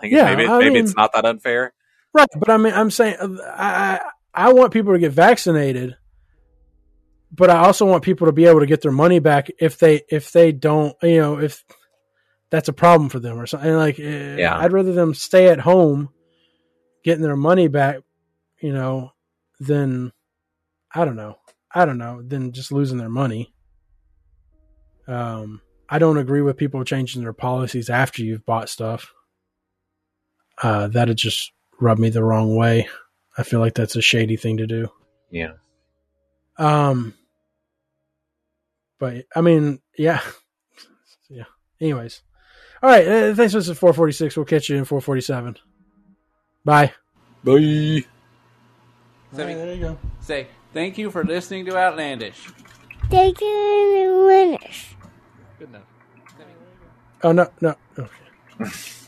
Like yeah, maybe, maybe mean, it's not that unfair. Right. But I mean, I'm saying I, I want people to get vaccinated, but I also want people to be able to get their money back if they, if they don't, you know, if that's a problem for them or something. Like, yeah. I'd rather them stay at home getting their money back, you know, than I don't know. I don't know. Than just losing their money. Um, I don't agree with people changing their policies after you've bought stuff. Uh, that'd just rub me the wrong way. I feel like that's a shady thing to do. Yeah. Um. But I mean, yeah, yeah. Anyways, all right. Uh, thanks for listening. four forty-six. We'll catch you in four forty-seven. Bye. Bye. Right, there you go. Say thank you for listening to Outlandish. Thank you, Outlandish. Good enough. Oh, no, no. Okay.